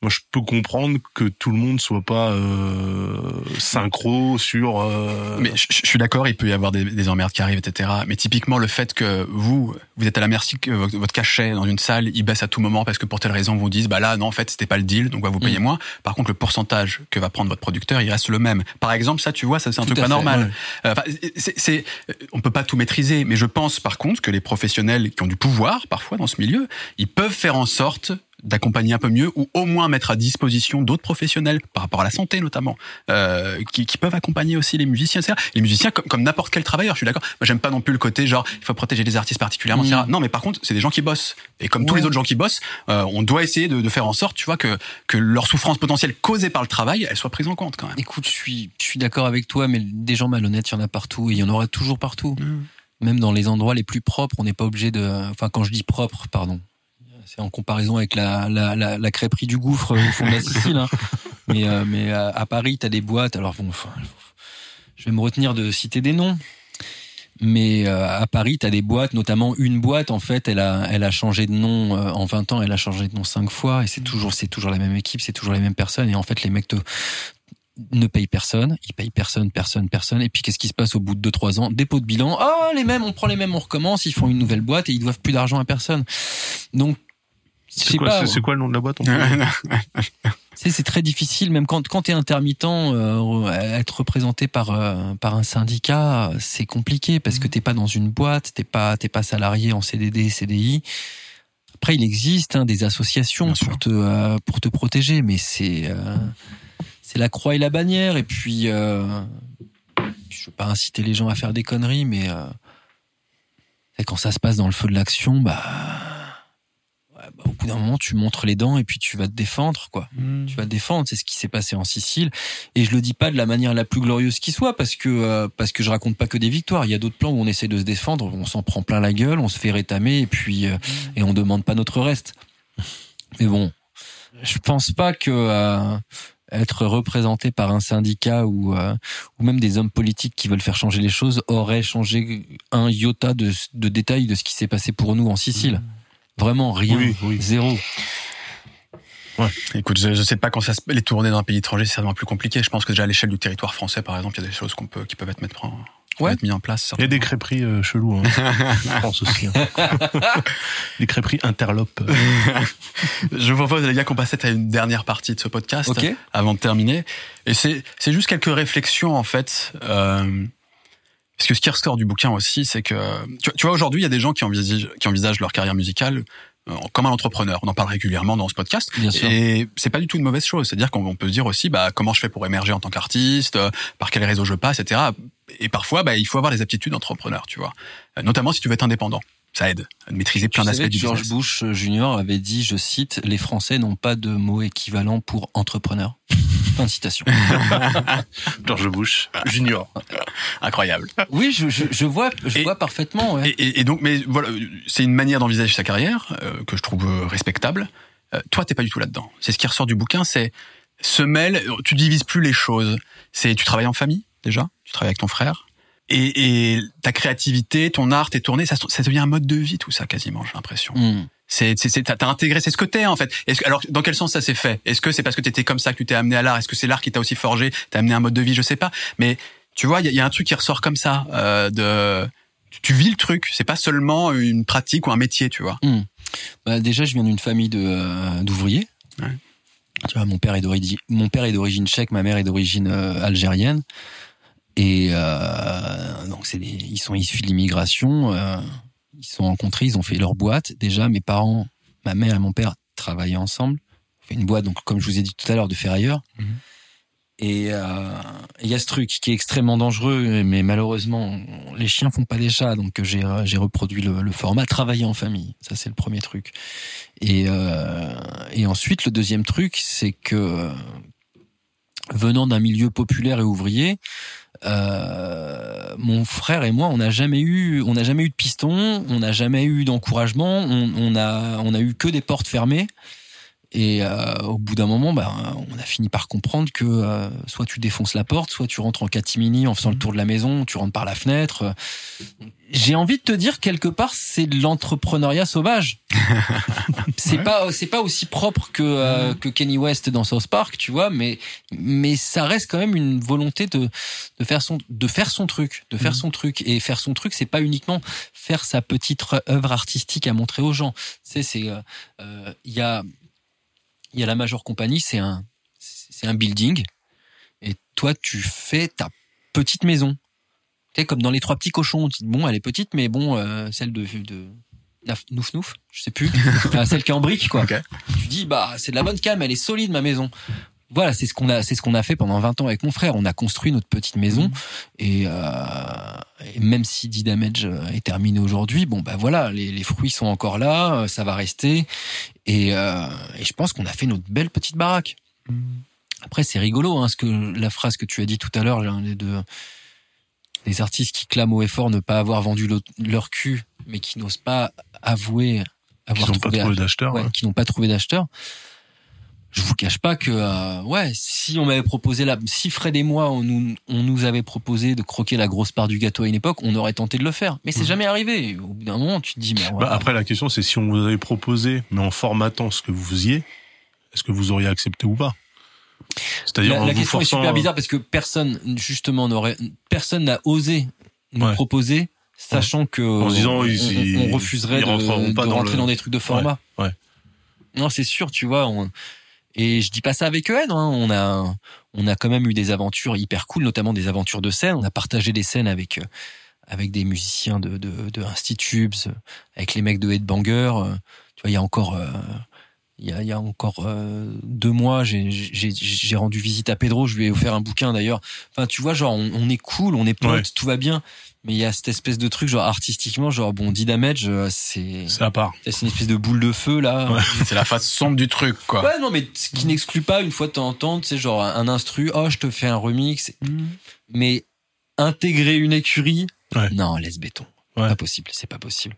Moi, je peux comprendre que tout le monde soit pas euh, synchro sur... Euh... Mais je, je suis d'accord, il peut y avoir des, des emmerdes qui arrivent, et cetera. Mais typiquement, le fait que vous, vous êtes à la merci que votre cachet dans une salle, il baisse à tout moment parce que pour telle raison, vous dites, bah là, non, en fait, c'était pas le deal, donc bah, vous payez mmh. moins. Par contre, le pourcentage que va prendre votre producteur, il reste le même. Par exemple, ça, tu vois, ça c'est un tout truc pas fait, normal. Ouais. Enfin, c'est, c'est, on peut pas tout maîtriser, mais je pense, par contre, que les professionnels qui ont du pouvoir, parfois, dans ce milieu, ils peuvent faire en sorte d'accompagner un peu mieux, ou au moins mettre à disposition d'autres professionnels, par rapport à la santé notamment, euh, qui, qui peuvent accompagner aussi les musiciens, et cetera. Les musiciens, comme, comme n'importe quel travailleur, je suis d'accord. Moi, j'aime pas non plus le côté, genre, il faut protéger les artistes particulièrement, mmh. et cetera. Non, mais par contre, c'est des gens qui bossent. Et comme ouais. tous les autres gens qui bossent, euh, on doit essayer de, de faire en sorte, tu vois, que, que leur souffrance potentielle causée par le travail, elle soit prise en compte, quand même. Écoute, je suis, je suis d'accord avec toi, mais des gens malhonnêtes, il y en a partout, et il y en aura toujours partout. Mmh. Même dans les endroits les plus propres, on n'est pas obligé de, enfin, quand je dis propre, pardon. C'est en comparaison avec la, la, la, la crêperie du gouffre au fond de la Sicile. Hein. Mais, euh, mais à, à Paris, t'as des boîtes. Alors bon, enfin, je vais me retenir de citer des noms. Mais euh, à Paris, t'as des boîtes, notamment une boîte, en fait, elle a, elle a changé de nom euh, en vingt ans, elle a changé de nom cinq fois. Et c'est toujours, c'est toujours la même équipe, c'est toujours les mêmes personnes. Et en fait, les mecs te... ne paye personne, il paye personne, personne, personne. Et puis, qu'est-ce qui se passe au bout de deux trois ans? Dépôt de bilan. Oh, les mêmes, on prend les mêmes, on recommence. Ils font une nouvelle boîte et ils doivent plus d'argent à personne. Donc, C'est quoi, ouais. c'est quoi le nom de la boîte? C'est très difficile, même quand, quand t'es intermittent, euh, être représenté par, euh, par un syndicat, c'est compliqué parce que t'es pas dans une boîte, t'es pas, t'es pas salarié en C D D, C D I. Après, il existe hein, des associations pour te, euh, pour te protéger, mais c'est, euh, c'est la croix et la bannière. Et puis, euh, je veux pas inciter les gens à faire des conneries, mais euh, quand ça se passe dans le feu de l'action, bah... Bah, au bout d'un moment, tu montres les dents et puis tu vas te défendre, quoi. Mmh. Tu vas te défendre. C'est ce qui s'est passé en Sicile. Et je le dis pas de la manière la plus glorieuse qui soit, parce que euh, parce que je raconte pas que des victoires. Il y a d'autres plans où on essaie de se défendre, on s'en prend plein la gueule, on se fait rétamer et puis euh, mmh. et on demande pas notre reste. Mais bon, je pense pas que euh, être représenté par un syndicat ou euh, ou même des hommes politiques qui veulent faire changer les choses aurait changé un iota de de détail de ce qui s'est passé pour nous en Sicile. Mmh. Vraiment rien, oui, oui. Zéro. Ouais. Écoute, je, je sais pas quand ça se... les tournées dans un pays étranger, c'est vraiment plus compliqué. Je pense que déjà à l'échelle du territoire français, par exemple, il y a des choses qu'on peut, qui peuvent être mises en, ouais. mis en place. Il y a des crêperies euh, cheloues, hein. Je pense aussi. Hein. Des crêperies interlopes. Je vous propose, les gars, qu'on passe à une dernière partie de ce podcast, okay. avant de terminer. Et c'est, c'est juste quelques réflexions, en fait. Euh... Parce que ce qui ressort du bouquin aussi, c'est que... Tu vois, aujourd'hui, il y a des gens qui envisagent, qui envisagent leur carrière musicale comme un entrepreneur. On en parle régulièrement dans ce podcast. Bien sûr. Et c'est pas du tout une mauvaise chose. C'est-à-dire qu'on peut se dire aussi, bah, comment je fais pour émerger en tant qu'artiste, par quel réseau je passe, et cetera. Et parfois, bah, il faut avoir des aptitudes d'entrepreneur, tu vois. Notamment si tu veux être indépendant. Ça aide à maîtriser plein d'aspects du business. George Bush Junior avait dit, je cite, « Les Français n'ont pas de mot équivalent pour entrepreneur. » Fin de citation. George Bush Junior. Incroyable. Oui, je, je, je vois, je et, vois parfaitement. Ouais. Et, et, et donc, mais voilà, c'est une manière d'envisager sa carrière euh, que je trouve respectable. Euh, toi, t'es pas du tout là-dedans. C'est ce qui ressort du bouquin, c'est se mêle. Tu divises plus les choses. C'est tu travailles en famille déjà, tu travailles avec ton frère. Et, et ta créativité, ton art, tes tournées, ça, ça devient un mode de vie, tout ça, quasiment, j'ai l'impression. Mm. C'est, c'est, c'est, t'as intégré, c'est ce que t'es, en fait. Est-ce que, alors, dans quel sens ça s'est fait? Est-ce que c'est parce que t'étais comme ça que tu t'es amené à l'art? Est-ce que c'est l'art qui t'a aussi forgé? T'as amené un mode de vie? Je sais pas. Mais, tu vois, il y a, y a un truc qui ressort comme ça, euh, de, tu, tu vis le truc. C'est pas seulement une pratique ou un métier, tu vois. Mm. Bah, déjà, je viens d'une famille de, euh, d'ouvriers. Ouais. Tu vois, mon père est d'origine, mon père est d'origine tchèque, ma mère est d'origine euh, algérienne. Et euh, donc c'est des, ils sont issus de l'immigration, euh, ils se sont rencontrés, ils ont fait leur boîte. Déjà, mes parents, ma mère et mon père travaillaient ensemble. On fait une boîte, donc comme je vous ai dit tout à l'heure, de ferrailleur. Mm-hmm. Et il euh, y a ce truc qui est extrêmement dangereux, mais malheureusement, les chiens font pas des chats, donc j'ai, j'ai reproduit le, le format travailler en famille. Ça, c'est le premier truc. Et, euh, et ensuite, le deuxième truc, c'est que venant d'un milieu populaire et ouvrier, Euh, mon frère et moi, on n'a jamais eu, on n'a jamais eu de piston, on n'a jamais eu d'encouragement, on, on a, on a eu que des portes fermées. Et euh, au bout d'un moment, bah, on a fini par comprendre que euh, soit tu défonces la porte, soit tu rentres en catimini en faisant le tour de la maison, tu rentres par la fenêtre. J'ai envie de te dire quelque part, c'est de l'entrepreneuriat sauvage. C'est ouais. pas, c'est pas aussi propre que euh, que Kenny West dans South Park, tu vois, mais mais ça reste quand même une volonté de de faire son de faire son truc, de faire mmh. son truc et faire son truc, c'est pas uniquement faire sa petite œuvre artistique à montrer aux gens. C'est c'est il euh, y a Il y a la majeure compagnie, c'est un, c'est un building. Et toi, tu fais ta petite maison. Tu sais, comme dans Les Trois Petits Cochons. Bon, elle est petite, mais bon, euh, celle de, de, Nouf Nouf, je sais plus. Enfin, celle qui est en brique, quoi. Okay. Tu dis, bah, c'est de la bonne came, elle est solide, ma maison. Voilà, c'est ce qu'on a, c'est ce qu'on a fait pendant vingt ans avec mon frère. On a construit notre petite maison. Mmh. Et, euh, et même si D-Damage est terminé aujourd'hui, bon, bah voilà, les, les fruits sont encore là, ça va rester. Et, euh, et je pense qu'on a fait notre belle petite baraque. Mmh. Après, c'est rigolo, hein, ce que, la phrase que tu as dit tout à l'heure, les deux, les artistes qui clament haut et fort ne pas avoir vendu le, leur cul, mais qui n'osent pas avouer avoir qui n'ont trouvé, pas trouvé d'acheteurs. Ouais, ouais. Qui n'ont pas trouvé d'acheteurs. Je vous cache pas que euh, ouais, si on m'avait proposé la, si Fred et moi on nous on nous avait proposé de croquer la grosse part du gâteau à une époque, on aurait tenté de le faire. Mais c'est mmh. jamais arrivé. Au bout d'un moment, tu te dis mais. Voilà. Bah après la question c'est si on vous avait proposé, mais en formatant ce que vous faisiez, est-ce que vous auriez accepté ou pas? C'est-à-dire la, en la vous question forçant... est super bizarre parce que personne justement n'aurait, personne n'a osé nous ouais. proposer, sachant ouais. que en on, disant, on, ils, on, on refuserait ils de, de pas rentrer dans, le... dans des trucs de format. Ouais. ouais. non, c'est sûr, tu vois. On... Et je dis pas ça avec eux, hein, on a on a quand même eu des aventures hyper cool, notamment des aventures de scène. On a partagé des scènes avec avec des musiciens de de, de Institubes, avec les mecs de Ed Banger. Tu vois, il y a encore euh, il y a il y a encore euh, deux mois, j'ai j'ai j'ai rendu visite à Pedro, je lui ai offert un bouquin d'ailleurs. Enfin, tu vois, genre on, on est cool, on est potes, ouais. Tout va bien. Mais il y a cette espèce de truc, genre artistiquement, genre bon, D-Damage, c'est c'est à part. C'est une espèce de boule de feu là. Ouais. C'est la face sombre du truc, quoi. Ouais, non, mais ce qui n'exclut pas une fois de temps en temps, tu sais, genre un instru, oh je te fais un remix, mm. Mais intégrer une écurie, ouais. Non, laisse béton, ouais. Pas possible, c'est pas possible.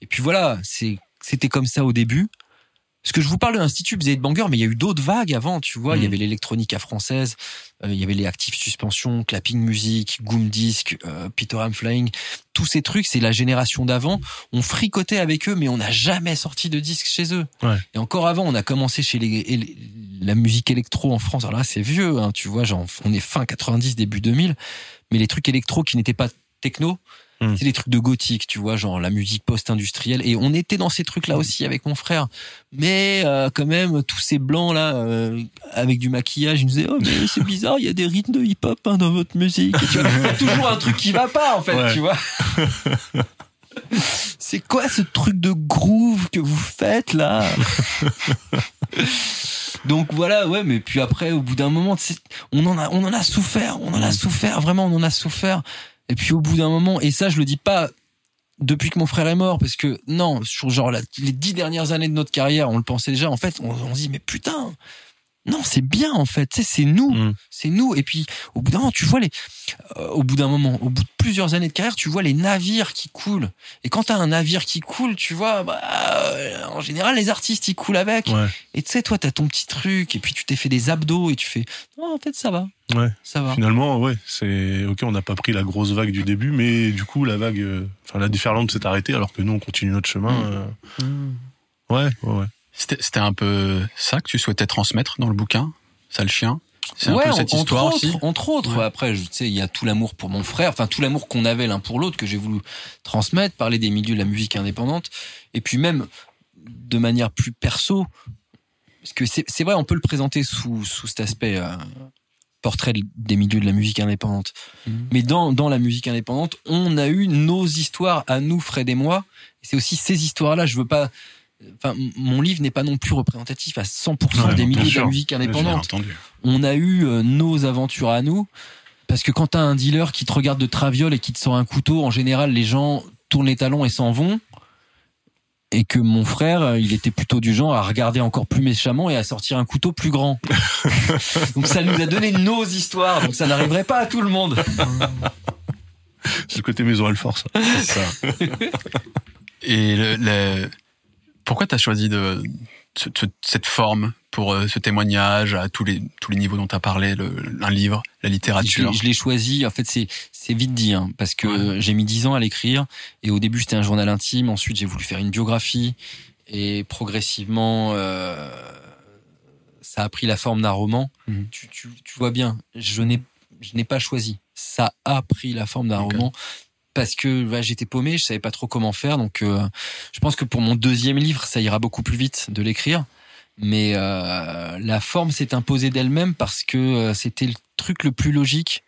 Et puis voilà, c'est c'était comme ça au début. Parce que je vous parle de l'Institut et de Banger, mais il y a eu d'autres vagues avant, tu vois. Il mmh. y avait l'électronica française, euh, il y avait les Active Suspension, Clapping Music, Goom Disc, euh, Peter Ham Flying. Tous ces trucs, c'est la génération d'avant. On fricotait avec eux, mais on n'a jamais sorti de disque chez eux. Ouais. Et encore avant, on a commencé chez les, les, la musique électro en France. Alors là, c'est vieux, hein, tu vois. Genre, on est fin quatre-vingt-dix, début deux mille. Mais les trucs électro qui n'étaient pas techno, mmh. c'est des trucs de gothique, tu vois, genre la musique post-industrielle. Et on était dans ces trucs-là aussi avec mon frère. Mais euh, quand même, tous ces blancs-là, euh, avec du maquillage, ils nous disaient « Oh, mais c'est bizarre, il y a des rythmes de hip-hop hein, dans votre musique. » Tu vois, il y a toujours un truc qui va pas, en fait, ouais. Tu vois. C'est quoi ce truc de groove que vous faites, là? Donc voilà, ouais, mais puis après, au bout d'un moment, on en a, on en a souffert, on en a souffert, vraiment, on en a souffert. Et puis au bout d'un moment, et ça je le dis pas depuis que mon frère est mort, parce que non, sur genre la, les dix dernières années de notre carrière, on le pensait déjà, en fait, on, on se dit mais putain, non c'est bien en fait, tu sais, c'est nous, mm. c'est nous. Et puis au bout d'un moment, tu vois les, euh, au bout d'un moment, au bout de plusieurs années de carrière, tu vois les navires qui coulent. Et quand t'as un navire qui coule, tu vois, bah, euh, en général les artistes ils coulent avec. Ouais. Et tu sais, toi t'as ton petit truc, et puis tu t'es fait des abdos et tu fais, non, en fait ça va. Ouais. Ça va. Finalement, ouais, c'est ok. On n'a pas pris la grosse vague du début, mais du coup, la vague, enfin, euh, la déferlante s'est arrêtée, alors que nous, on continue notre chemin. Euh... Mmh. Ouais, ouais, ouais. C'était, c'était un peu ça que tu souhaitais transmettre dans le bouquin, Sale Chien. C'est ouais, un peu cette entre histoire autres, aussi. Entre autres, ouais. Après, tu sais, il y a tout l'amour pour mon frère, enfin tout l'amour qu'on avait l'un pour l'autre que j'ai voulu transmettre, parler des milieux de la musique indépendante, et puis même de manière plus perso, parce que c'est, c'est vrai, on peut le présenter sous sous cet aspect. Euh, portrait des milieux de la musique indépendante. Mmh. Mais dans, dans la musique indépendante, on a eu nos histoires à nous, Fred et moi. Et c'est aussi ces histoires-là. Je veux pas, enfin, mon livre n'est pas non plus représentatif à cent pour cent ouais, des milieux de la musique indépendante. On a eu euh, nos aventures à nous. Parce que quand t'as un dealer qui te regarde de traviole et qui te sort un couteau, en général, les gens tournent les talons et s'en vont. Et que mon frère, il était plutôt du genre à regarder encore plus méchamment et à sortir un couteau plus grand. Donc ça nous a donné nos histoires, donc ça n'arriverait pas à tout le monde. C'est le côté maison Alforce. C'est ça. Et le, le... pourquoi t'as choisi de... ce, ce, cette forme pour ce témoignage à tous les, tous les niveaux dont t'as parlé, le, un livre, la littérature? Je, je l'ai choisi, en fait c'est, c'est vite dit, hein, parce que ouais. J'ai mis dix ans à l'écrire, et au début c'était un journal intime, ensuite j'ai voulu faire une biographie, et progressivement euh, ça a pris la forme d'un roman. Mm-hmm. tu, tu, tu vois bien, je n'ai, je n'ai pas choisi, ça a pris la forme d'un okay. roman, parce que bah, j'étais paumé, je savais pas trop comment faire, donc euh, je pense que pour mon deuxième livre, ça ira beaucoup plus vite de l'écrire, mais euh, la forme s'est imposée d'elle-même parce que euh, c'était le truc le plus logique.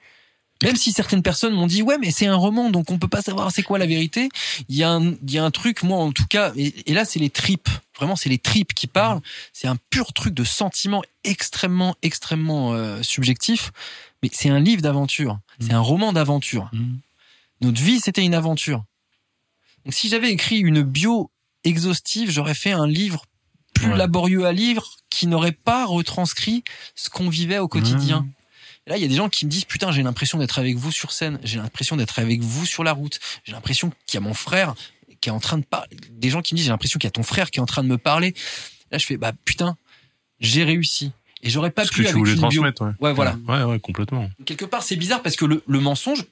Même si certaines personnes m'ont dit ouais mais c'est un roman donc on peut pas savoir c'est quoi la vérité, il y a un il y a un truc, moi en tout cas, et, et là c'est les tripes, vraiment c'est les tripes qui parlent, c'est un pur truc de sentiment extrêmement extrêmement euh, subjectif, mais c'est un livre d'aventure, mmh. c'est un roman d'aventure. Mmh. Notre vie, c'était une aventure. Donc, si j'avais écrit une bio exhaustive, j'aurais fait un livre plus ouais. laborieux à lire qui n'aurait pas retranscrit ce qu'on vivait au quotidien. Mmh. Et là, il y a des gens qui me disent « Putain, j'ai l'impression d'être avec vous sur scène. J'ai l'impression d'être avec vous sur la route. J'ai l'impression qu'il y a mon frère qui est en train de parler. » Des gens qui me disent « J'ai l'impression qu'il y a ton frère qui est en train de me parler. » Là, je fais « Bah putain, j'ai réussi. » Et j'aurais pas parce pu que avec une bio. Ouais. ouais, voilà. Ouais, ouais, complètement. Quelque part, c'est bizarre parce que le, le mensonge...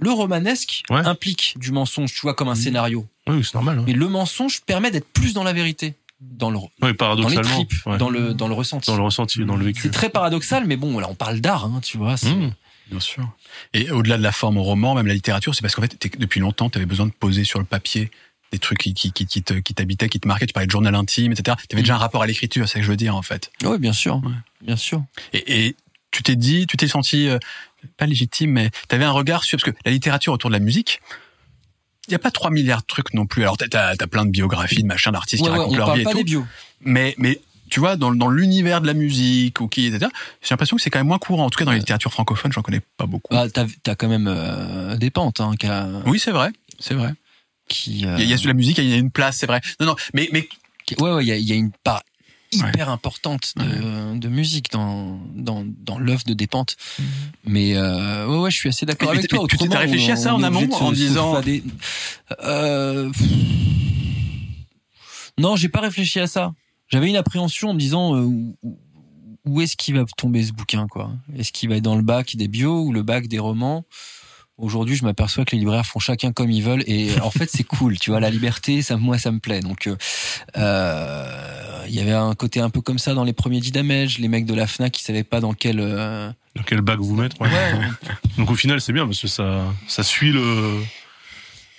Le romanesque ouais. implique du mensonge, tu vois, comme un scénario. Oui, c'est normal. Ouais. Mais le mensonge permet d'être plus dans la vérité, dans le, oui, paradoxalement, dans les tripes, ouais. dans le, dans le ressenti, dans le ressenti, dans le vécu. C'est très paradoxal, mais bon, là, on parle d'art, hein, tu vois. C'est... Mmh, bien sûr. Et au-delà de la forme au roman, même la littérature, c'est parce qu'en fait, depuis longtemps, tu avais besoin de poser sur le papier des trucs qui, qui, qui, qui, te, qui t'habitaient, qui te marquaient. Tu parlais de journal intime, et cetera. Tu avais déjà un rapport à l'écriture, c'est ce que je veux dire, en fait. Oui, bien sûr. Ouais. Bien sûr. Et, et tu t'es dit, tu t'es senti, euh, pas légitime, mais tu avais un regard sur... Parce que la littérature autour de la musique... Il n'y a pas trois milliards de trucs non plus. Alors, t'as, t'as plein de biographies, de machins, d'artistes ouais, qui ouais, racontent leur vie et tout. On parle pas des bios. Mais, mais, tu vois, dans, dans l'univers de la musique, ou qui, et cetera, j'ai l'impression que c'est quand même moins courant. En tout cas, dans euh, la littérature francophone, j'en connais pas beaucoup. Bah, t'as, t'as quand même euh, des pentes, hein, qui a... Oui, c'est vrai, c'est vrai. Qui, euh... Il y a sur la musique, il y a une place, c'est vrai. Non, non, mais, mais. Ouais, ouais, il y a, il y a une part hyper ouais. importante de, ouais. de musique dans, dans, dans l'œuvre de Despentes. Mm-hmm. Mais, euh, ouais, ouais, je suis assez d'accord mais avec mais toi. Tu t'es réfléchi à ça en amont, en disant. Des... Euh... Non, j'ai pas réfléchi à ça. J'avais une appréhension en me disant, euh, où est-ce qu'il va tomber ce bouquin, quoi? Est-ce qu'il va être dans le bac des bios ou le bac des romans? Aujourd'hui, je m'aperçois que les libraires font chacun comme ils veulent et en fait, c'est cool, tu vois, la liberté, ça moi ça me plaît. Donc euh il y avait un côté un peu comme ça dans les premiers D-Damage, les mecs de la F N A C qui savaient pas dans quel euh... dans quel bac vous mettre. Ouais. ouais. Donc au final, c'est bien parce que ça ça suit le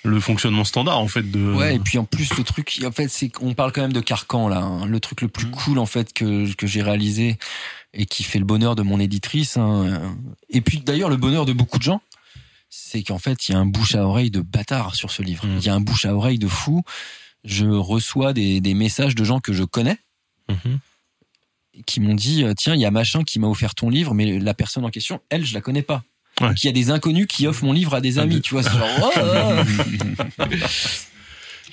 le fonctionnement standard en fait de Ouais, et puis en plus le truc en fait, c'est qu'on parle quand même de carcan là, hein. Le truc le plus mmh. cool en fait que que j'ai réalisé et qui fait le bonheur de mon éditrice hein. Et puis d'ailleurs le bonheur de beaucoup de gens. C'est qu'en fait, il y a un bouche à oreille de bâtard sur ce livre. Il mmh. y a un bouche à oreille de fou. Je reçois des, des messages de gens que je connais mmh. qui m'ont dit tiens, il y a machin qui m'a offert ton livre, mais la personne en question, elle, je la connais pas. Ouais. Donc il y a des inconnus qui offrent mon livre à des amis. Ah, tu vois, c'est genre. Oh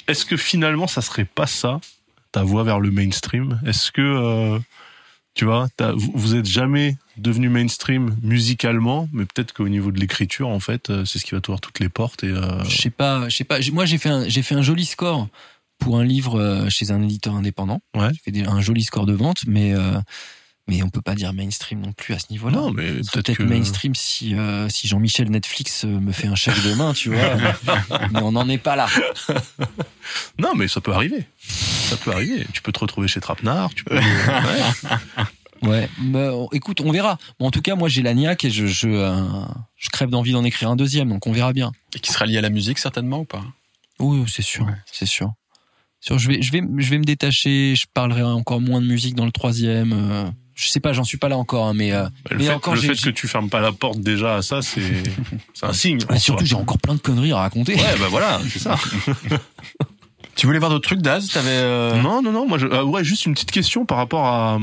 Est-ce que finalement, ça serait pas ça, ta voie vers le mainstream ? Est-ce que. Euh... Tu vois, vous êtes jamais devenu mainstream musicalement, mais peut-être qu'au niveau de l'écriture, en fait, c'est ce qui va t'ouvrir toutes les portes. Et euh... je sais pas, je sais pas. Moi, j'ai fait un, j'ai fait un joli score pour un livre chez un éditeur indépendant. Ouais. J'ai fait un joli score de vente, mais euh, mais on peut pas dire mainstream non plus à ce niveau-là. Non, mais peut-être, peut-être que... mainstream si euh, si Jean-Michel Netflix me fait un chèque demain, tu vois. Mais on n'en est pas là. Non, mais ça peut arriver. Ça peut arriver. Tu peux te retrouver chez Trapenard. Tu peux... ouais. ouais. Bah, écoute, on verra. Bon, en tout cas, moi, j'ai la niaque et je, je, euh, je crève d'envie d'en écrire un deuxième, donc on verra bien. Et qui sera lié à la musique, certainement, ou pas ? Oui, c'est sûr. Ouais. C'est sûr. Sûr je, vais, je, vais, je vais me détacher. Je parlerai encore moins de musique dans le troisième. Euh, je sais pas, j'en suis pas là encore. Hein, mais, euh, bah, le mais fait, encore, le j'ai, fait j'ai... que tu fermes pas la porte déjà à ça, c'est, c'est un signe. Bah, surtout, j'ai encore plein de conneries à raconter. Ouais, bah voilà, c'est ça. Tu voulais voir d'autres trucs, Daz? T'avais euh... Non, non, non. Moi, je... euh, ouais, juste une petite question par rapport à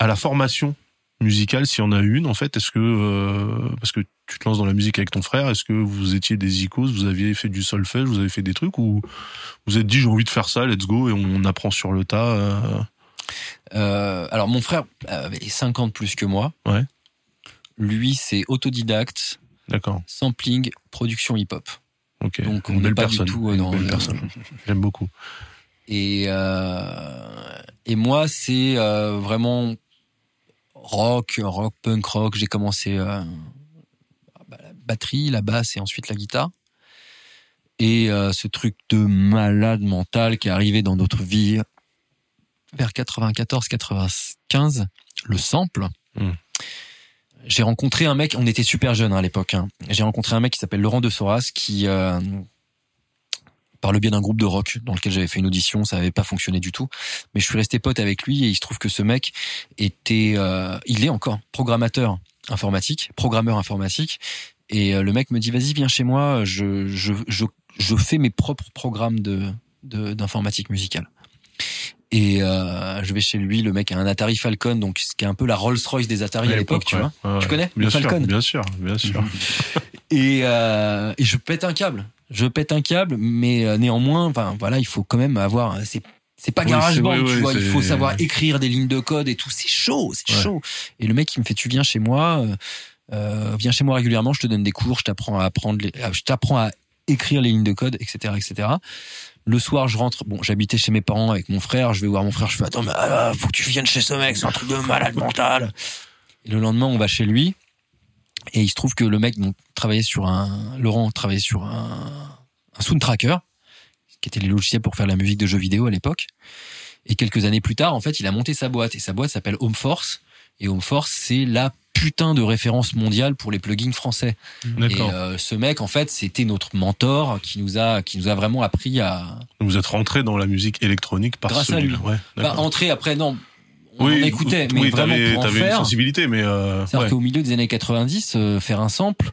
à la formation musicale, s'il y en a une en fait. Est-ce que euh... parce que tu te lances dans la musique avec ton frère, est-ce que vous étiez des icos? Vous aviez fait du solfège, vous avez fait des trucs ou vous êtes dit j'ai envie de faire ça, let's go et on apprend sur le tas. Euh... Euh, alors mon frère avait cinq ans de plus que moi. Ouais. Lui, c'est autodidacte. D'accord. Sampling, production hip-hop. Okay. Donc on n'est pas personne. Du tout euh, dans belle personne. J'aime beaucoup. Et euh, et moi c'est euh, vraiment rock, rock punk rock. J'ai commencé euh, la batterie, la basse et ensuite la guitare. Et euh, ce truc de malade mental qui est arrivé dans notre vie vers quatre-vingt-quatorze quatre-vingt-quinze, le sample. Mmh. J'ai rencontré un mec, on était super jeunes à l'époque, hein. J'ai rencontré un mec qui s'appelle Laurent de Soras, qui, euh, par le biais d'un groupe de rock dans lequel j'avais fait une audition, ça n'avait pas fonctionné du tout, mais je suis resté pote avec lui et il se trouve que ce mec était, euh, il est encore programmateur informatique, programmeur informatique, et euh, le mec me dit vas-y viens chez moi, je je je je fais mes propres programmes de, de d'informatique musicale. Et euh, je vais chez lui, le mec a un Atari Falcon, donc ce qui est un peu la Rolls-Royce des Atari à, à l'époque, tu vois. Ouais, ouais. Tu connais bien le sûr, Falcon. Bien sûr, bien sûr. et, euh, et je pète un câble. Je pète un câble, mais néanmoins, enfin voilà, il faut quand même avoir. C'est, c'est pas oui, GarageBand, tu oui, vois. C'est... Il faut savoir écrire des lignes de code et tout. C'est chaud, c'est ouais. chaud. Et le mec il me fait, tu viens chez moi, euh, viens chez moi régulièrement. Je te donne des cours, je t'apprends à apprendre, les, je t'apprends à écrire les lignes de code, et cetera, et cetera. Le soir, je rentre. Bon, j'habitais chez mes parents avec mon frère. Je vais voir mon frère. Je fais attends, mais ah, faut que tu viennes chez ce mec. C'est un truc de malade mental. Et le lendemain, on va chez lui. Et il se trouve que le mec, donc, travaillait sur un. Laurent travaillait sur un, un soundtracker, qui était les logiciels pour faire la musique de jeux vidéo à l'époque. Et quelques années plus tard, en fait, il a monté sa boîte. Et sa boîte s'appelle Home Force. Et Home Force, c'est la putain de référence mondiale pour les plugins français. D'accord. Et euh, ce mec, en fait, c'était notre mentor qui nous a qui nous a vraiment appris à... Vous êtes rentré dans la musique électronique par grâce à lui. Ouais, bah, entré après, non... On oui, écoutait, mais oui, vraiment t'avais, pour en t'avais faire, une sensibilité, mais euh, c'est-à-dire ouais. qu'au milieu des années quatre-vingt-dix, euh, faire un sample,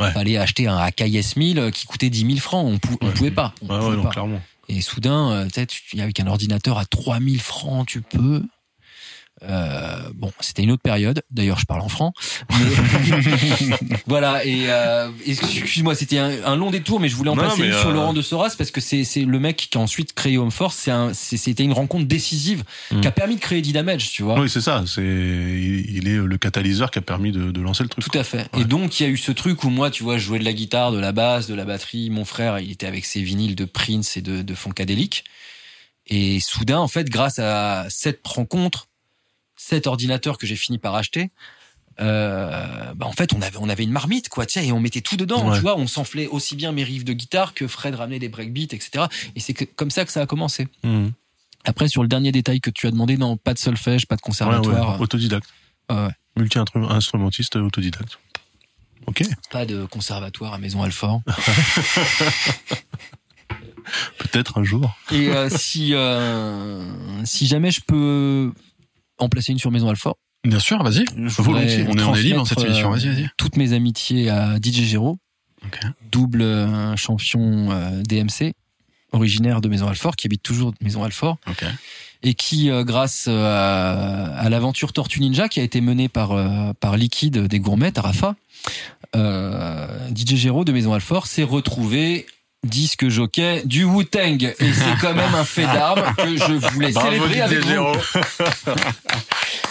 ouais. fallait acheter un Akai S mille qui coûtait dix mille francs. On pou- ne ouais. pouvait pas. On ouais, pouvait ouais, pas. Non, clairement. Et soudain, tu, avec un ordinateur à trois mille francs, tu peux. Euh, bon, c'était une autre période. D'ailleurs, je parle en francs. Mais... voilà. Et euh, excuse-moi, c'était un, un long détour, mais je voulais en non, passer une euh... sur Laurent de Soras parce que c'est, c'est le mec qui a ensuite créé Home Force. C'est un, c'est, c'était une rencontre décisive mm. qui a permis de créer D-Damage, tu vois. Oui, c'est ça. C'est, il, il est le catalyseur qui a permis de, de lancer le truc. Tout quoi. À fait. Ouais. Et donc, il y a eu ce truc où moi, tu vois, je jouais de la guitare, de la basse, de la batterie. Mon frère, il était avec ses vinyles de Prince et de, de Funkadelic. Et soudain, en fait, grâce à cette rencontre, cet ordinateur que j'ai fini par acheter, euh, bah en fait on avait on avait une marmite quoi, tiens, et on mettait tout dedans, ouais. tu vois, on s'enflait aussi bien mes riffs de guitare que Fred ramenait des breakbeats, et cetera. Et c'est que, comme ça que ça a commencé. Mmh. Après sur le dernier détail que tu as demandé, non, pas de solfège, pas de conservatoire, ouais, ouais. autodidacte, euh, ouais. multi-instrumentiste autodidacte. Ok. Pas de conservatoire à Maison Alfort. Peut-être un jour. Et euh, si euh, si jamais je peux en placer une sur Maison Alfort. Bien sûr, vas-y. Volontiers. On est on est libre dans cette émission. Vas-y, vas-y. Toutes mes amitiés à D J Géro, okay. double euh, champion euh, D M C, originaire de Maison Alfort, qui habite toujours Maison Alfort, okay. et qui, euh, grâce euh, à l'aventure Tortue Ninja, qui a été menée par euh, par Liquid des Gourmets, à Rafa, euh, D J Géro de Maison Alfort s'est retrouvé disque jockey du Wu-Tang, et c'est quand même un fait d'armes que je voulais bravo célébrer avec vous.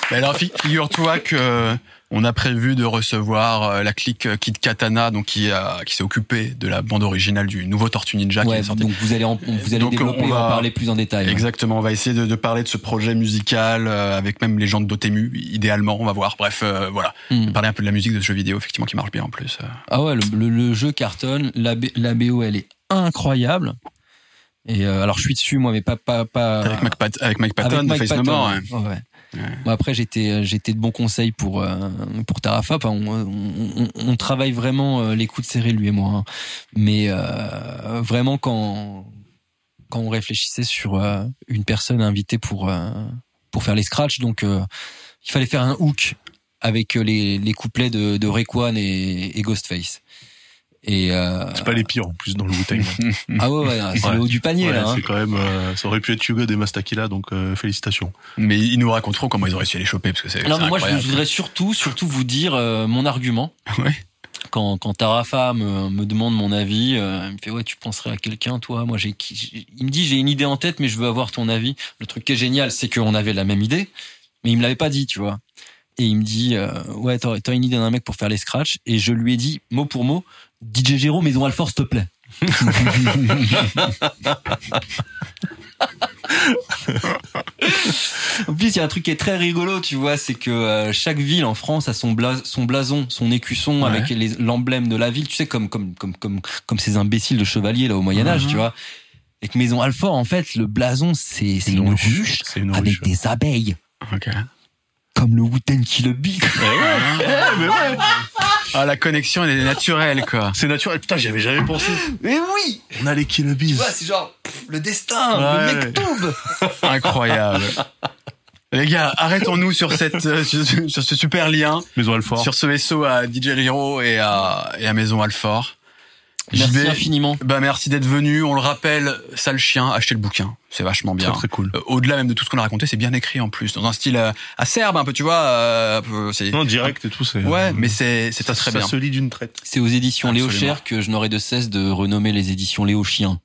Alors figure-toi que on a prévu de recevoir la clique Kid Katana, donc qui a qui s'est occupée de la bande originale du nouveau Tortue Ninja ouais, qui est sorti. Donc vous allez en, vous allez donc développer, on va, en parler plus en détail. Exactement, ouais. on va essayer de, de parler de ce projet musical avec même les gens de Dotemu, idéalement, on va voir. Bref, euh, voilà, mm. parler un peu de la musique de ce jeu vidéo, effectivement, qui marche bien en plus. Ah ouais, le, le, le jeu cartonne, la, B, la B O elle est incroyable. Et euh, alors je suis dessus moi, mais pas pas pas avec Mike Pat- avec Mike Patton, de Face No More. Ouais. Ouais. Ouais. Bon, après j'étais j'étais de bons conseils pour euh, pour Tarafa. Enfin, on, on, on travaille vraiment euh, les coudes serrés lui et moi. Hein. Mais euh, vraiment quand quand on réfléchissait sur euh, une personne invitée pour euh, pour faire les scratchs, donc euh, il fallait faire un hook avec les les couplets de, de Rekwan et, et Ghostface. Et euh... c'est pas les pires en plus dans le Wu-Tang. Ah ouais, ouais c'est ouais. le haut du panier ouais, là. Hein. C'est quand même, euh, ça aurait pu être Hugo des Mastakila, donc euh, félicitations. Mais ils nous raconteront comment ils auraient su les choper parce que c'est. Non c'est mais moi je voudrais surtout, surtout vous dire euh, mon argument. Ouais. Quand quand Tarafa me me demande mon avis, euh, il me fait ouais tu penserais à quelqu'un toi. Moi j'ai, j'ai, il me dit j'ai une idée en tête mais je veux avoir ton avis. Le truc qui est génial c'est qu'on avait la même idée mais il me l'avait pas dit tu vois. Et il me dit euh, ouais t'as, t'as une idée d'un mec pour faire les scratchs et je lui ai dit mot pour mot. D J Géro, Maison Alfort, s'il te plaît. En plus, il y a un truc qui est très rigolo, tu vois, c'est que euh, chaque ville en France a son, bla- son blason, son écusson ouais. avec les, l'emblème de la ville, tu sais, comme, comme, comme, comme, comme ces imbéciles de chevaliers là, au Moyen-Âge, mm-hmm. tu vois. Et que Maison Alfort, en fait, le blason, c'est, c'est une, une ruche, ruche c'est une avec ruche. Des abeilles. Ok. Comme le Wu-Tang qui le bite. Ouais, ouais, mais ouais. Ah, la connexion, elle est naturelle, quoi. C'est naturel. Putain, j'y avais jamais pensé. Mais oui! On a les qui le bise. Tu vois, c'est genre, pff, le destin, ouais, le mec ouais. tombe. Incroyable. Les gars, arrêtons-nous sur cette, euh, sur, sur ce super lien. Maison Alfort. Sur ce vaisseau à D J Géro et à, et à Maison Alfort. Merci J B, infiniment. Bah, merci d'être venu. On le rappelle, Sale Chien, achetez le bouquin. C'est vachement bien. Très, très cool. Euh, au-delà même de tout ce qu'on a raconté, c'est bien écrit en plus. Dans un style euh, acerbe, un peu, tu vois, euh, c'est. Non, direct et tout, c'est. Ouais, mais c'est, c'est ça, très ça bien. Ça se lit d'une traite. C'est aux éditions Léo Cher que je n'aurai de cesse de renommer les éditions Léo Chien.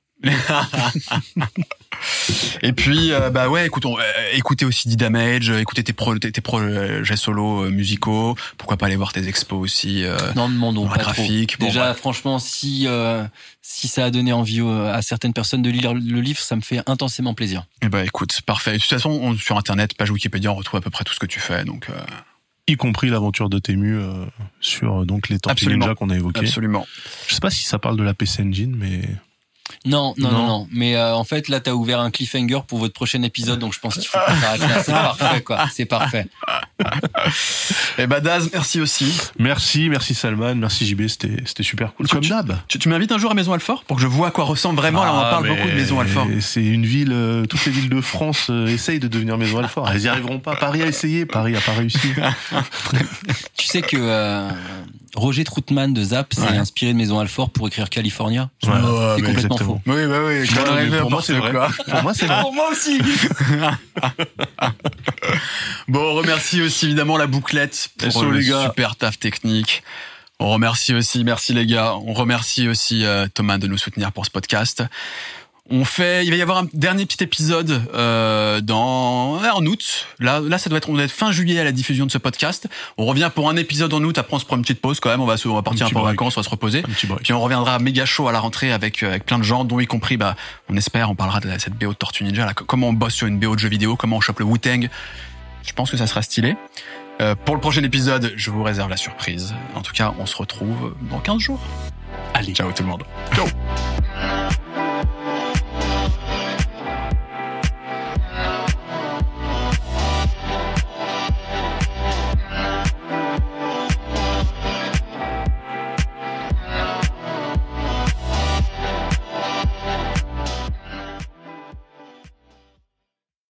Et puis euh, bah ouais écoute, on, euh, écoutez aussi D-Damage, écoutez tes, pro, tes, tes projets solo euh, musicaux, pourquoi pas aller voir tes expos aussi euh, non demandons pas graphique. Trop déjà bon, franchement si euh, si ça a donné envie euh, à certaines personnes de lire le livre, ça me fait intensément plaisir. Et bah écoute, parfait. De toute façon on, sur internet, page Wikipédia, on retrouve à peu près tout ce que tu fais, donc euh... y compris l'aventure de Tému euh, sur donc les Tortues Ninja qu'on a évoqué. Absolument. Je sais pas si ça parle de la P C Engine mais Non, non, non, non. Mais euh, en fait, là, t'as ouvert un cliffhanger pour votre prochain épisode, donc je pense qu'il faut préparer ça. C'est parfait, quoi. C'est parfait. Et bah Daz, merci aussi. Merci, merci Salman, merci J B, c'était, c'était super cool. Comme d'hab. Tu, tu m'invites un jour à Maison Alfort pour que je vois à quoi ressemble vraiment. Ah, là, on parle beaucoup de Maison Alfort. C'est une ville, euh, toutes les villes de France euh, essayent de devenir Maison Alfort. Elles n'y arriveront pas. Paris a essayé, Paris a pas réussi. Tu sais que euh, Roger Troutman de Zap s'est ouais. inspiré de Maison Alfort pour écrire California. Ouais. Ouais, c'est complètement exactement. Faux. Oui, bah oui, quand non, non, pour, moi, c'est vrai. Pour moi, c'est vrai. Pour moi aussi. Bon, on remercie aussi évidemment la bouclette pour S O, le les gars. Super taf technique. On remercie aussi, merci les gars, on remercie aussi euh, Thomas de nous soutenir pour ce podcast. On fait, il va y avoir un dernier petit épisode euh, dans en août. Là, là, ça doit être, on doit être fin juillet à la diffusion de ce podcast. On revient pour un épisode en août. Après, on se prend une petite pause quand même. On va se, on va partir un, un peu en vacances, on va se reposer. Puis on reviendra méga chaud à la rentrée avec avec plein de gens, dont y compris, bah, on espère, on parlera de cette B O de Tortue Ninja. Là, comment on bosse sur une B O de jeu vidéo, comment on chope le Wu-Tang. Je pense que ça sera stylé. Euh, pour le prochain épisode, je vous réserve la surprise. En tout cas, on se retrouve dans quinze jours. Allez, ciao tout le monde. Ciao.